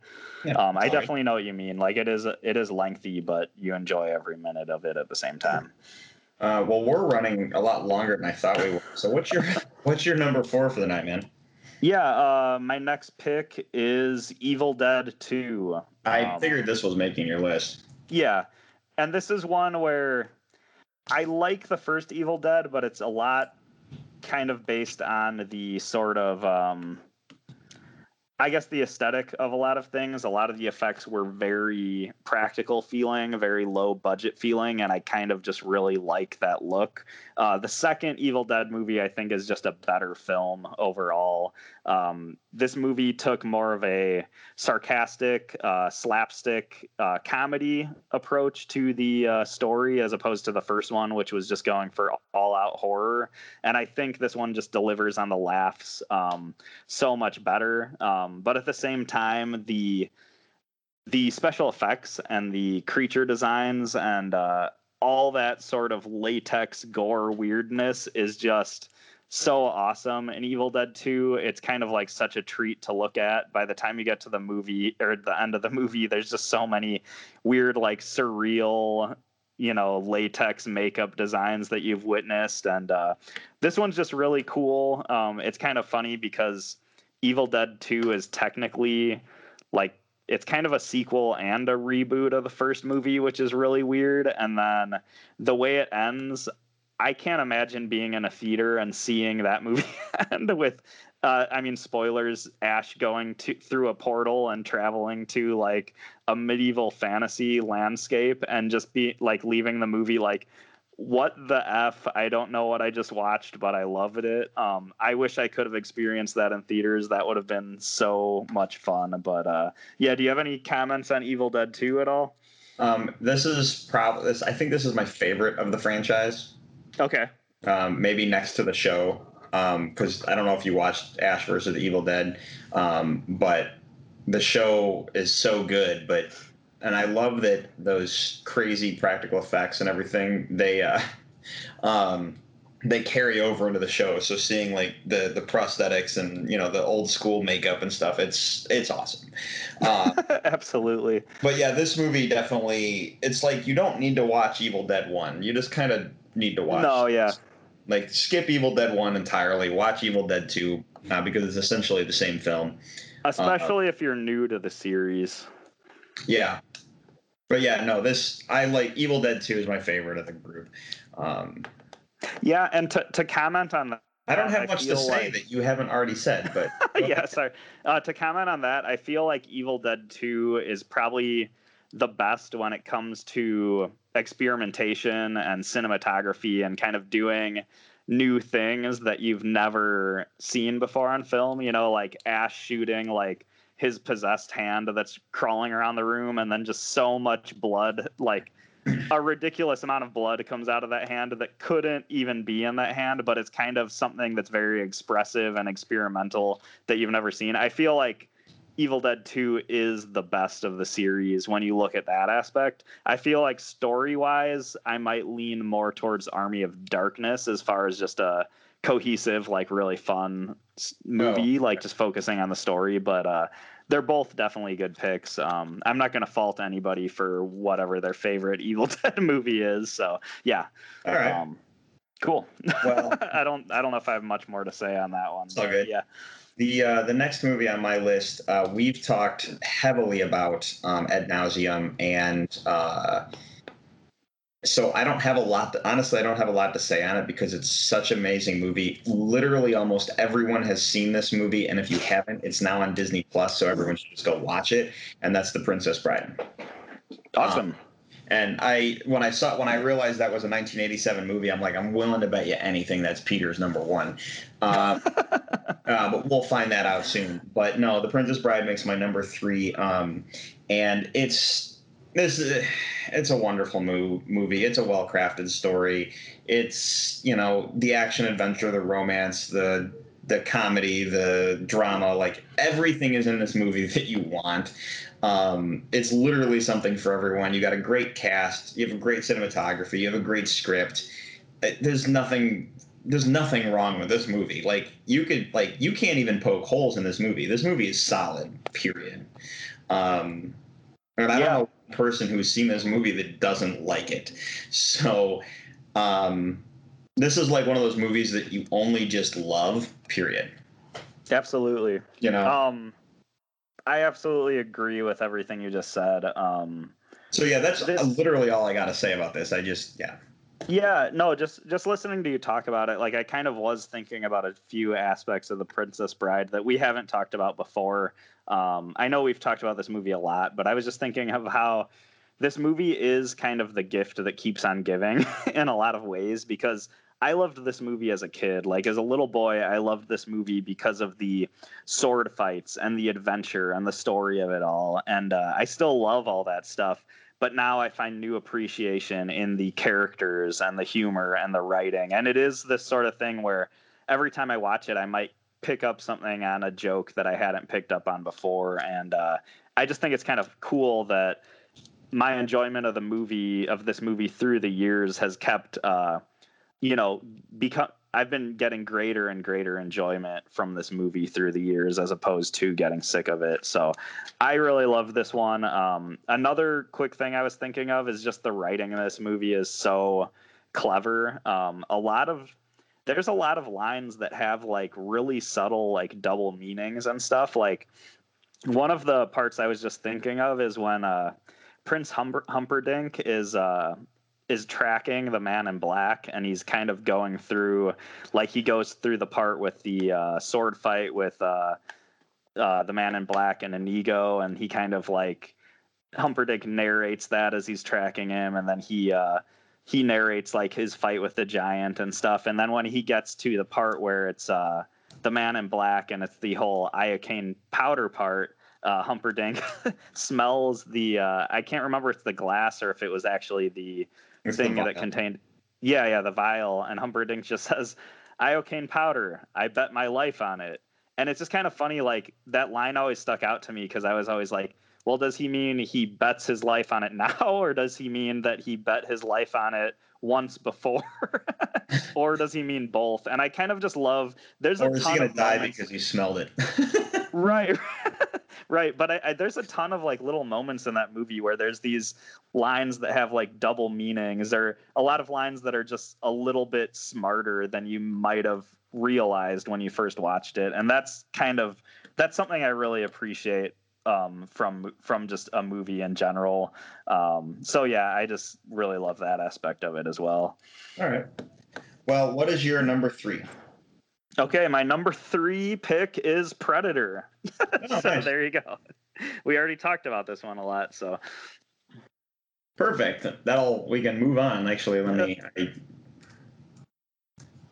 yeah um, I definitely right. know what you mean. Like it is, it is lengthy, but you enjoy every minute of it at the same time. Uh, well, we're running a lot longer than I thought we were. So what's your what's your number four for the night, man? Yeah, uh, my next pick is Evil Dead two. Um, I figured this was making your list. Yeah, and this is one where I like the first Evil Dead, but it's a lot kind of based on the sort of... Um, I guess the aesthetic of a lot of things. A lot of the effects were very practical feeling, very low budget feeling, and I kind of just really like that look. Uh, the second Evil Dead movie, I think, is just a better film overall. Um, this movie took more of a sarcastic, uh, slapstick uh, comedy approach to the uh, story as opposed to the first one, which was just going for all-out horror. And I think this one just delivers on the laughs um, so much better. Um, But at the same time, the the special effects and the creature designs and uh, all that sort of latex gore weirdness is just so awesome in Evil Dead two. It's kind of like such a treat to look at. By the time you get to the movie or the end of the movie, there's just so many weird, like surreal, you know, latex makeup designs that you've witnessed. And uh, this one's just really cool. Um, it's kind of funny because Evil Dead two is technically like it's kind of a sequel and a reboot of the first movie, which is really weird. And then the way it ends, I can't imagine being in a theater and seeing that movie end with, uh, I mean, spoilers, Ash going to, through a portal and traveling to like a medieval fantasy landscape and just be like leaving the movie like, what the F? I don't know what I just watched, but I loved it. Um, I wish I could have experienced that in theaters. That would have been so much fun. But uh, yeah, do you have any comments on Evil Dead two at all? Um, this is probably this. I think this is my favorite of the franchise. Okay. Um, maybe next to the show, because um, I don't know if you watched Ash versus the Evil Dead, um, but the show is so good. But And I love that those crazy practical effects and everything, they uh, um, they carry over into the show. So seeing like the, the prosthetics and, you know, the old school makeup and stuff, it's it's awesome. Uh, Absolutely. But yeah, this movie definitely, it's like you don't need to watch Evil Dead one. You just kind of need to watch. No, yeah. Like skip Evil Dead one entirely. Watch Evil Dead two uh, because it's essentially the same film. Especially uh, if you're new to the series. Yeah. But yeah, no, this, I like Evil Dead two is my favorite of the group. Um, yeah, and to to comment on I don't have I much to say like... that you haven't already said, but yeah, sorry. Uh, to comment on that, I feel like Evil Dead two is probably the best when it comes to experimentation and cinematography and kind of doing new things that you've never seen before on film. You know, like Ash shooting like his possessed hand that's crawling around the room, and then just so much blood, like a ridiculous amount of blood comes out of that hand that couldn't even be in that hand, but it's kind of something that's very expressive and experimental that you've never seen. I feel like Evil Dead two is the best of the series when you look at that aspect. I feel like story-wise, I might lean more towards Army of Darkness as far as just a cohesive, like really fun movie, oh, like just focusing on the story, but uh they're both definitely good picks. Um, I'm not going to fault anybody for whatever their favorite Evil Dead movie is. So, yeah. All right. Um, cool. Well, I don't I don't know if I have much more to say on that one. So good. Yeah. The, uh, the next movie on my list, uh, we've talked heavily about um, ad nauseum. And uh, so I don't have a lot. To, honestly, I don't have a lot to say on it because it's such an amazing movie. Literally almost everyone has seen this movie. And if you haven't, it's now on Disney Plus. So everyone should just go watch it. And that's The Princess Bride. Awesome. Um, and I when I saw when I realized that was a nineteen eighty-seven movie, I'm like, I'm willing to bet you anything that's Peter's number one. Uh, uh, but we'll find that out soon. But no, The Princess Bride makes my number three. Um, and it's this is it's a wonderful move, movie. It's a well-crafted story. It's, you know, the action adventure, the romance, the the comedy, the drama, like everything is in this movie that you want. Um, it's literally something for everyone. You got a great cast. You have a great cinematography. You have a great script. There's nothing. There's nothing wrong with this movie. Like you could, like you can't even poke holes in this movie. This movie is solid. Period. Um, and I yeah. don't know a person who's seen this movie that doesn't like it. So, um, this is like one of those movies that you only just love. Period. Absolutely. You know. Um. I absolutely agree with everything you just said. Um, so, yeah, that's this, literally all I got to say about this. I just, yeah. Yeah, no, just just listening to you talk about it, like I kind of was thinking about a few aspects of The Princess Bride that we haven't talked about before. Um, I know we've talked about this movie a lot, but I was just thinking of how this movie is kind of the gift that keeps on giving in a lot of ways, because I loved this movie as a kid. Like, as a little boy, I loved this movie because of the sword fights and the adventure and the story of it all. And uh, I still love all that stuff. But now I find new appreciation in the characters and the humor and the writing. And it is this sort of thing where every time I watch it, I might pick up something on a joke that I hadn't picked up on before. And uh, I just think it's kind of cool that my enjoyment of the movie, of this movie through the years has kept... Uh, you know, become I've been getting greater and greater enjoyment from this movie through the years, as opposed to getting sick of it. So I really love this one. Um, another quick thing I was thinking of is just the writing in this movie is so clever. Um, a lot of there's a lot of lines that have like really subtle, like double meanings and stuff. Like one of the parts I was just thinking of is when uh, Prince Humber- Humperdinck is uh is tracking the Man in Black, and he's kind of going through, like he goes through the part with the uh, sword fight with uh, uh, the Man in Black and Inigo, and he kind of like Humperdinck narrates that as he's tracking him, and then he uh, he narrates like his fight with the giant and stuff, and then when he gets to the part where it's uh, the Man in Black and it's the whole iocane powder part, uh, Humperdinck smells the uh, I can't remember if it's the glass or if it was actually the thing that contained yeah yeah the vial, and Humperdinck just says iocane powder, I bet my life on it. And it's just kind of funny, like that line always stuck out to me because I was always like, well, does he mean he bets his life on it now, or does he mean that he bet his life on it once before or does he mean both? And I kind of just love there's or a is ton he gonna of die moments. Because he smelled it. right Right. But I, I, there's a ton of like little moments in that movie where there's these lines that have like double meanings, or a lot of lines that are just a little bit smarter than you might have realized when you first watched it. And that's kind of that's something I really appreciate um, from from just a movie in general. Um, so, yeah, I just really love that aspect of it as well. All right. Well, what is your number three? Okay, my number three pick is Predator. Oh, so nice. There you go. We already talked about this one a lot, so perfect. That'll we can move on. Actually, let me I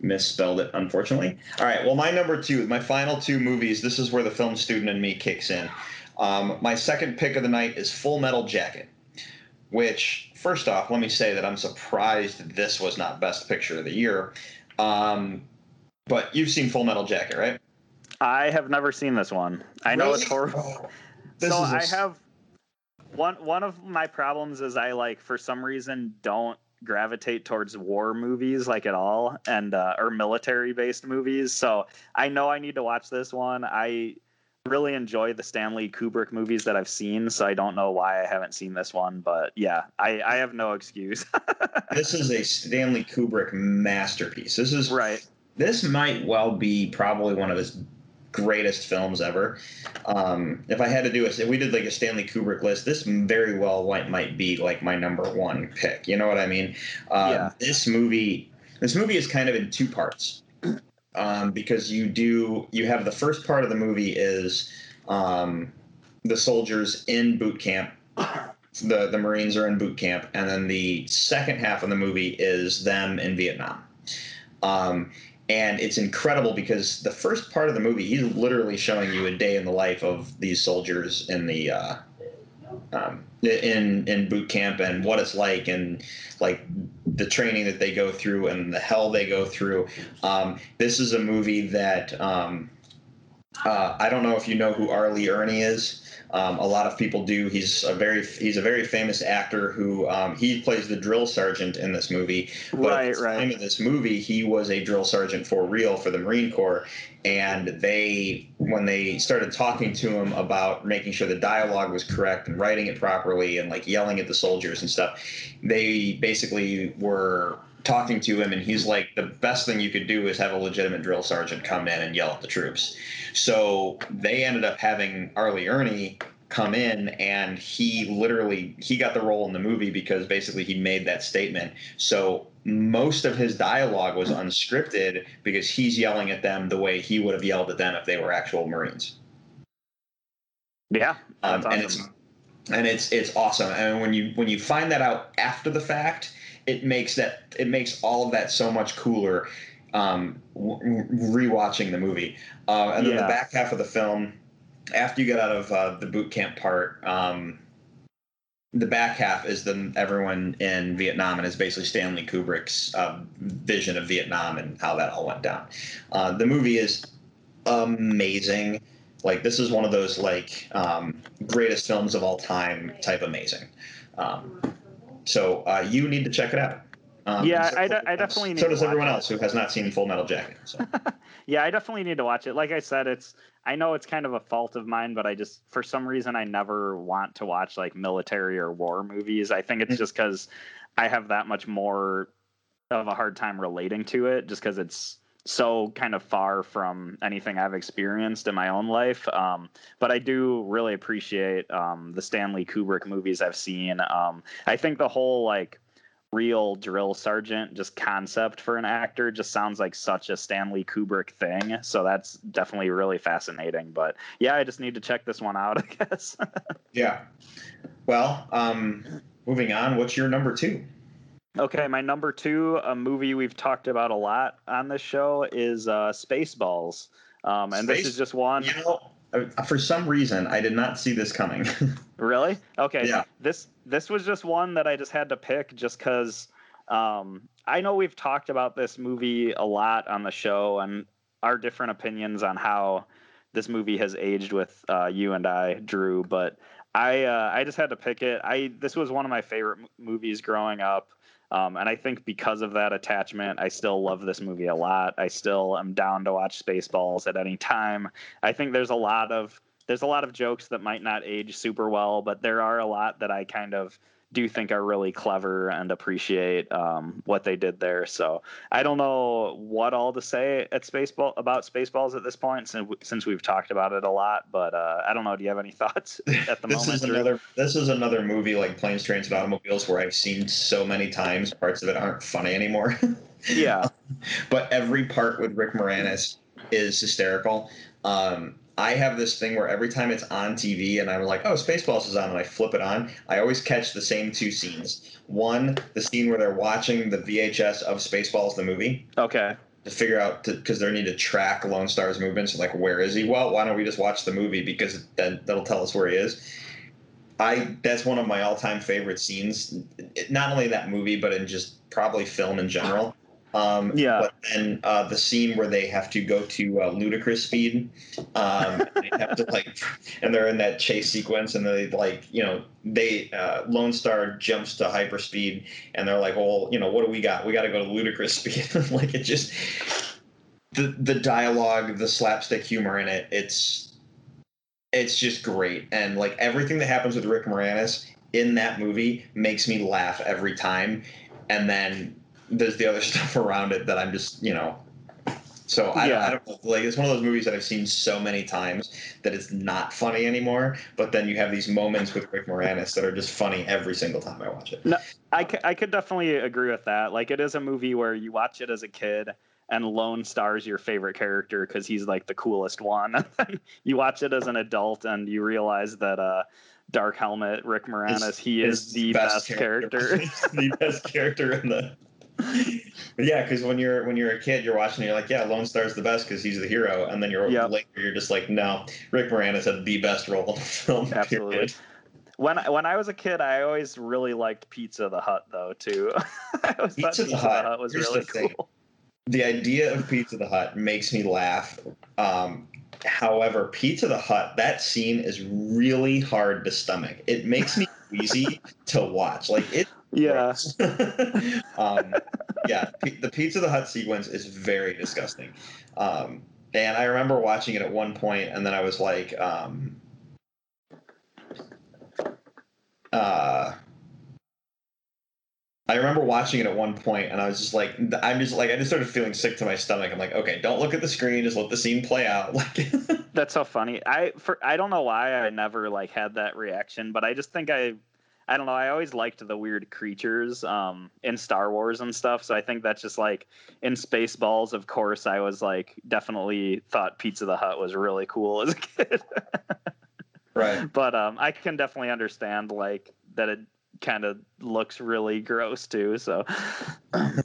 misspelled it, unfortunately. All right. Well, my number two, my final two movies. This is where the film student in me kicks in. Um, my second pick of the night is Full Metal Jacket, which, first off, let me say that I'm surprised this was not Best Picture of the Year. Um, but you've seen Full Metal Jacket, right? I have never seen this one. I know really? It's horrible. Oh, so I have one. One of my problems is I like for some reason don't gravitate towards war movies like at all, and uh, or military based movies. So I know I need to watch this one. I really enjoy the Stanley Kubrick movies that I've seen, so I don't know why I haven't seen this one, but yeah, I, I have no excuse. This is a Stanley Kubrick masterpiece. This is right. This might well be probably one of his greatest films ever. Um, if I had to do a, if we did like a Stanley Kubrick list, this very well might, might be like my number one pick. You know what I mean? Um, yeah. This movie, this movie is kind of in two parts. Um, because you do, you have the first part of the movie is um, the soldiers in boot camp, the the Marines are in boot camp, and then the second half of the movie is them in Vietnam. Um, and it's incredible because the first part of the movie, he's literally showing you a day in the life of these soldiers in the uh, um, in in boot camp and what it's like and like the training that they go through and the hell they go through. Um, this is a movie that um, uh, I don't know if you know who Arlie Ernie is. Um, a lot of people do. He's a very he's a very famous actor who um, he plays the drill sergeant in this movie. But right, at the right. time of this movie, he was a drill sergeant for real for the Marine Corps. And they when they started talking to him about making sure the dialogue was correct and writing it properly and like yelling at the soldiers and stuff, they basically were talking to him, and he's like, the best thing you could do is have a legitimate drill sergeant come in and yell at the troops. So they ended up having Arlie Ernie come in, and he literally he got the role in the movie because basically he made that statement. So most of his dialogue was unscripted because he's yelling at them the way he would have yelled at them if they were actual Marines. Yeah, that's um, and awesome. it's and it's it's awesome. And when you when you find that out after the fact, it makes that it makes all of that so much cooler. Um, rewatching the movie, uh, and then yeah. the back half of the film, after you get out of uh, the boot camp part, um, the back half is the everyone in Vietnam, and it's basically Stanley Kubrick's uh, vision of Vietnam and how that all went down. Uh, the movie is amazing. Like this is one of those like um, greatest films of all time type amazing. Um, So uh, you need to check it out. Um, yeah, so I, de- I definitely need to watch it. So does everyone else who has not seen Full Metal Jacket. So. Yeah, I definitely need to watch it. Like I said, it's I know it's kind of a fault of mine, but I just for some reason I never want to watch like military or war movies. I think it's just because I have that much more of a hard time relating to it just because it's so kind of far from anything I've experienced in my own life. Um, but I do really appreciate um, the Stanley Kubrick movies I've seen. Um, I think the whole like real drill sergeant just concept for an actor just sounds like such a Stanley Kubrick thing. So that's definitely really fascinating. But yeah, I just need to check this one out, I guess. Yeah. Well, um, moving on, what's your number two? Okay, my number two, a movie we've talked about a lot on this show, is uh, Spaceballs. Um, and Space, this is just one. You know, for some reason, I did not see this coming. Really? Okay. Yeah. This this was just one that I just had to pick just because um, I know we've talked about this movie a lot on the show and our different opinions on how this movie has aged with uh, you and I, Drew. But I uh, I just had to pick it. I this was one of my favorite m- movies growing up. Um, and I think because of that attachment, I still love this movie a lot. I still am down to watch Spaceballs at any time. I think there's a lot of there's a lot of jokes that might not age super well, but there are a lot that I kind of do think are really clever and appreciate um, what they did there. So I don't know what all to say at Spaceball about Spaceballs at this point, since since we've talked about it a lot. But uh, I don't know. Do you have any thoughts at the this moment? This is another. This is another movie like Planes, Trains, and Automobiles where I've seen so many times parts of it aren't funny anymore. Yeah, but every part with Rick Moranis is hysterical. Um, I have this thing where every time it's on T V and I'm like, oh, Spaceballs is on, and I flip it on, I always catch the same two scenes. One, the scene where they're watching the V H S of Spaceballs, the movie. Okay. To figure out, because they need to track Lone Star's movements. So like, where is he? Well, why don't we just watch the movie, because then that'll tell us where he is. I that's one of my all-time favorite scenes, not only in that movie, but in just probably film in general. Um, yeah. But then uh, the scene where they have to go to uh, ludicrous speed, um, and they have to like, and they're in that chase sequence, and they like, you know, they uh, Lone Star jumps to hyperspeed, and they're like, well, you know, what do we got? We got to go to ludicrous speed. Like, it just the the dialogue, the slapstick humor in it, it's it's just great, and like everything that happens with Rick Moranis in that movie makes me laugh every time, and then there's the other stuff around it that I'm just, you know, so I, yeah. I don't know. Like, it's one of those movies that I've seen so many times that it's not funny anymore. But then you have these moments with Rick Moranis that are just funny every single time I watch it. No, I, I could definitely agree with that. Like, it is a movie where you watch it as a kid and Lone Star's your favorite character because he's like the coolest one. You watch it as an adult and you realize that, uh, Dark Helmet, Rick Moranis, it's, he is the best, best character. character. The best character in the. Yeah, because when you're when you're a kid, you're watching, and you're like, yeah, Lone Star's the best because he's the hero, and then you're yep. later, you're just like, no, Rick Moranis had the best role in the film. Absolutely. Period. When I, when I was a kid, I always really liked Pizza the Hut, though, too. I always Pizza, thought Pizza the Hut, Hut was Here's really the cool. Thing. The idea of Pizza the Hut makes me laugh. Um, however, Pizza the Hut, that scene is really hard to stomach. It makes me queasy to watch. Like it. Yeah. um, yeah. P- the Pizza the Hut sequence is very disgusting. Um, and I remember watching it at one point, and then I was like, um, uh, I remember watching it at one point, and I was just like, I'm just like, I just started feeling sick to my stomach. I'm like, okay, don't look at the screen. Just let the scene play out. Like, that's so funny. I, for, I don't know why I never like had that reaction, but I just think I, I don't know. I always liked the weird creatures um, in Star Wars and stuff. So I think that's just like in Spaceballs, of course, I was like definitely thought Pizza the Hut was really cool as a kid. Right. But um, I can definitely understand like that it kind of looks really gross too. So. um,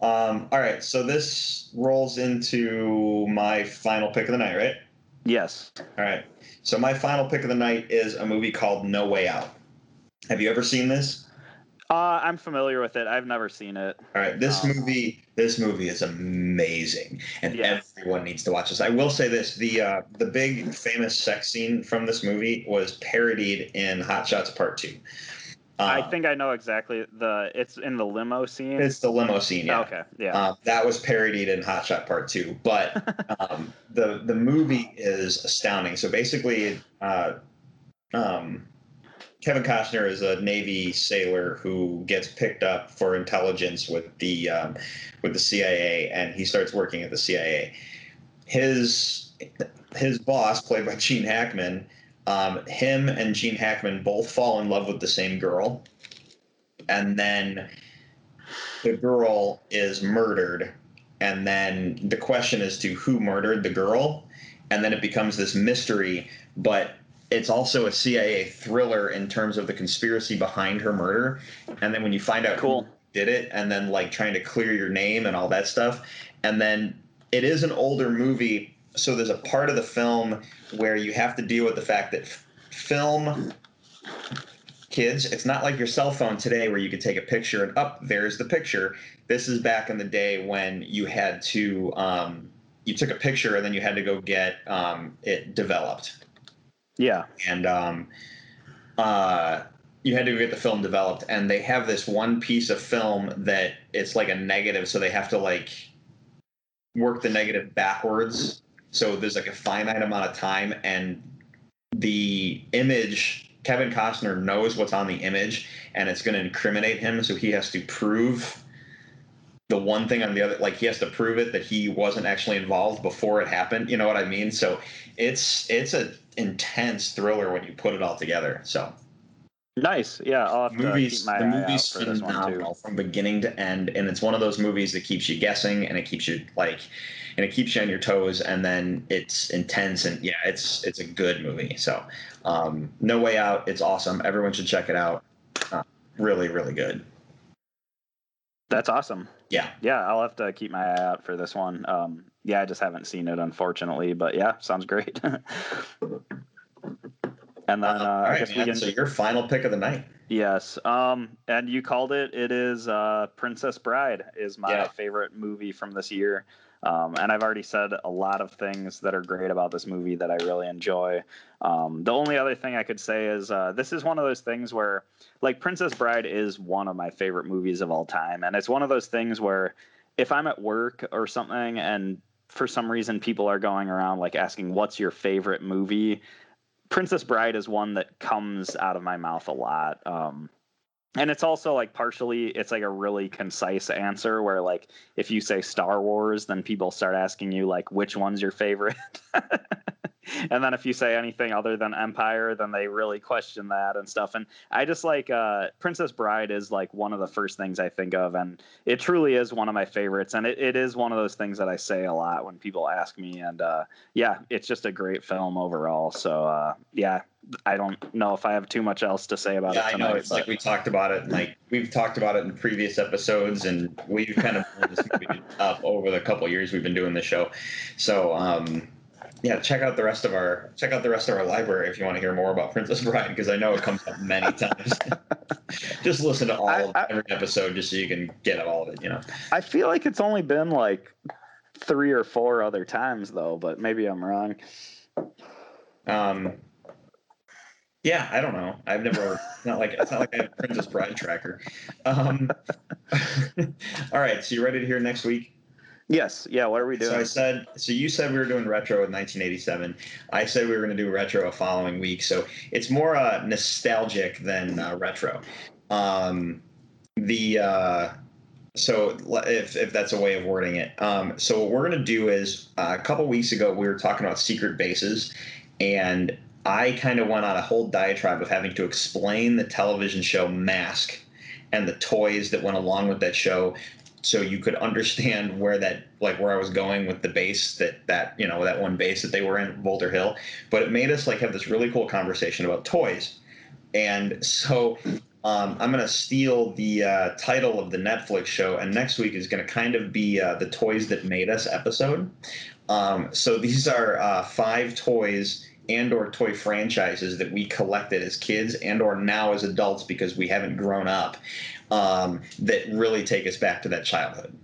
all right. So this rolls into my final pick of the night, right? Yes. All right. So my final pick of the night is a movie called No Way Out. Have you ever seen this? Uh, I'm familiar with it. I've never seen it. All right. This um, movie this movie is amazing, and yes. everyone needs to watch this. I will say this. The uh, the big famous sex scene from this movie was parodied in Hot Shots Part two. Um, I think I know exactly. the. It's in the limo scene? It's the limo scene, yeah. Okay, yeah. Uh, that was parodied in Hot Shot Part two, but um, the, the movie is astounding. So basically... Uh, um. Kevin Costner is a Navy sailor who gets picked up for intelligence with the um, with the C I A, and he starts working at the C I A. His his boss, played by Gene Hackman, um, him and Gene Hackman both fall in love with the same girl, and then the girl is murdered, and then the question is to who murdered the girl, and then it becomes this mystery, but it's also a C I A thriller in terms of the conspiracy behind her murder. And then when you find out cool. who did it, and then like trying to clear your name and all that stuff. And then it is an older movie. So there's a part of the film where you have to deal with the fact that f- film kids, it's not like your cell phone today where you could take a picture and up, oh, there's the picture. This is back in the day when you had to, um, you took a picture and then you had to go get um, it developed. Yeah. And um, uh, you had to get the film developed, and they have this one piece of film that it's like a negative, so they have to like work the negative backwards. So there's like a finite amount of time, and the image, Kevin Costner knows what's on the image, and it's going to incriminate him, so he has to prove the one thing on the other, like he has to prove it that he wasn't actually involved before it happened. You know what I mean? So it's it's a intense thriller when you put it all together. So Nice. Yeah, I'll have movies, to keep my the movie's eye out for this one too. From beginning to end, and it's one of those movies that keeps you guessing, and it keeps you like, and it keeps you on your toes, and then it's intense, and yeah, it's it's a good movie. So, um, No Way Out, it's awesome. Everyone should check it out. Uh, really, really good. That's awesome. Yeah, yeah, I'll have to keep my eye out for this one. Um, yeah, I just haven't seen it, unfortunately, but yeah, sounds great. And then uh, uh, I right, guess man. we can. So your final pick of the night. Yes, um, and you called it. It is uh, Princess Bride is my yeah. favorite movie from this year, um, and I've already said a lot of things that are great about this movie that I really enjoy. Um, the only other thing I could say is uh, this is one of those things where, like, Princess Bride is one of my favorite movies of all time, and it's one of those things where if I'm at work or something, and for some reason people are going around like asking, "What's your favorite movie?" Princess Bride is one that comes out of my mouth a lot. Um, and it's also like partially, it's like a really concise answer where like, if you say Star Wars, then people start asking you like, which one's your favorite? And then if you say anything other than Empire, then they really question that and stuff. And I just like, uh, Princess Bride is like one of the first things I think of, and it truly is one of my favorites. And it, it is one of those things that I say a lot when people ask me, and, uh, yeah, it's just a great film overall. So, uh, yeah, I don't know if I have too much else to say about yeah, it tonight. I know. It's but... like we talked about it, like we've talked about it in previous episodes, and we've kind of pulled this movie up over the couple of years we've been doing the show. So, um, yeah, check out the rest of our check out the rest of our library if you want to hear more about Princess Bride, because I know it comes up many times. Just listen to all I, of I, every episode just so you can get all of it, you know. I feel like it's only been like three or four other times though, but maybe I'm wrong. Um Yeah, I don't know. I've never it's not like it's not like I have a Princess Bride tracker. Um, all right, so you ready to hear next week? Yes. Yeah. What are we doing? So I said, so you said we were doing retro in nineteen eighty-seven. I said we were going to do retro a following week. So it's more uh, nostalgic than uh, retro. Um, the uh, so if if that's a way of wording it. Um, so what we're going to do is uh, a couple weeks ago we were talking about secret bases, and I kind of went on a whole diatribe of having to explain the television show Mask and the toys that went along with that show, so you could understand where that, like where I was going with the base that, that, you know, that one base that they were in, Boulder Hill. But it made us like have this really cool conversation about toys. And so um, I'm going to steal the uh, title of the Netflix show, and next week is going to kind of be uh, the Toys That Made Us episode. Um, so these are uh, five toys and or toy franchises that we collected as kids and or now as adults because we haven't grown up, um, that really take us back to that childhood.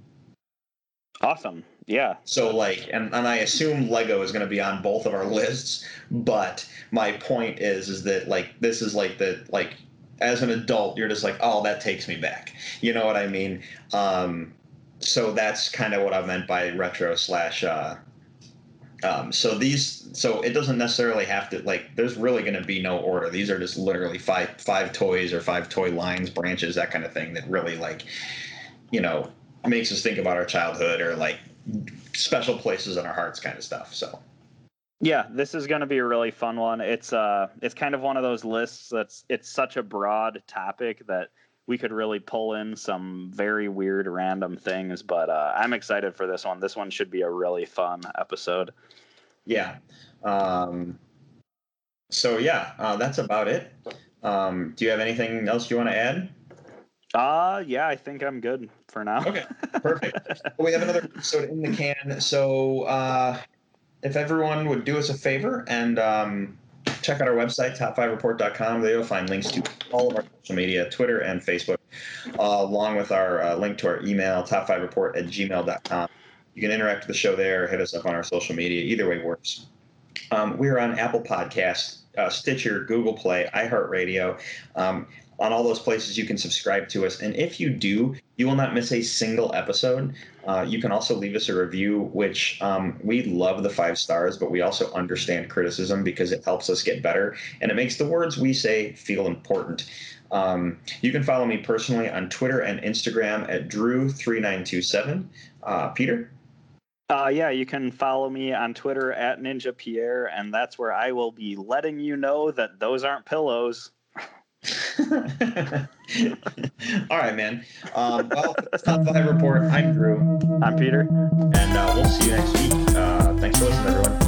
Awesome. Yeah. So like, and, and I assume Lego is going to be on both of our lists, but my point is, is that like, this is like the, like as an adult, you're just like, oh, that takes me back. You know what I mean? Um, so that's kind of what I meant by retro slash, uh, Um, so these, so it doesn't necessarily have to, like, there's really going to be no order. These are just literally five, five toys or five toy lines, branches, that kind of thing that really like, you know, makes us think about our childhood or like special places in our hearts kind of stuff. So. Yeah, this is going to be a really fun one. It's, uh, it's kind of one of those lists that's, it's such a broad topic that we could really pull in some very weird, random things, but uh, I'm excited for this one. This one should be a really fun episode. Yeah. Um, so, yeah, uh, that's about it. Um, do you have anything else you want to add? Uh, yeah, I think I'm good for now. Okay, perfect. Well, we have another episode in the can. So uh, if everyone would do us a favor and um, check out our website, top five report dot com. There you'll find links to all of our social media, Twitter and Facebook, uh, along with our uh, link to our email, top five report at gmail dot com. You can interact with the show there, hit us up on our social media. Either way works. Um, we're on Apple Podcasts, uh, Stitcher, Google Play, iHeartRadio. Um, on all those places, you can subscribe to us. And if you do, you will not miss a single episode. Uh, you can also leave us a review, which um, we love the five stars, but we also understand criticism because it helps us get better. And it makes the words we say feel important. Um, you can follow me personally on Twitter and Instagram at Drew three nine two seven. Uh, Peter? Uh, yeah, you can follow me on Twitter at Ninja Pierre, and that's where I will be letting you know that those aren't pillows. All right, man. Um, well, that's Top five Report. I'm Drew. I'm Peter. And uh, we'll see you next week. Uh, thanks for listening, everyone.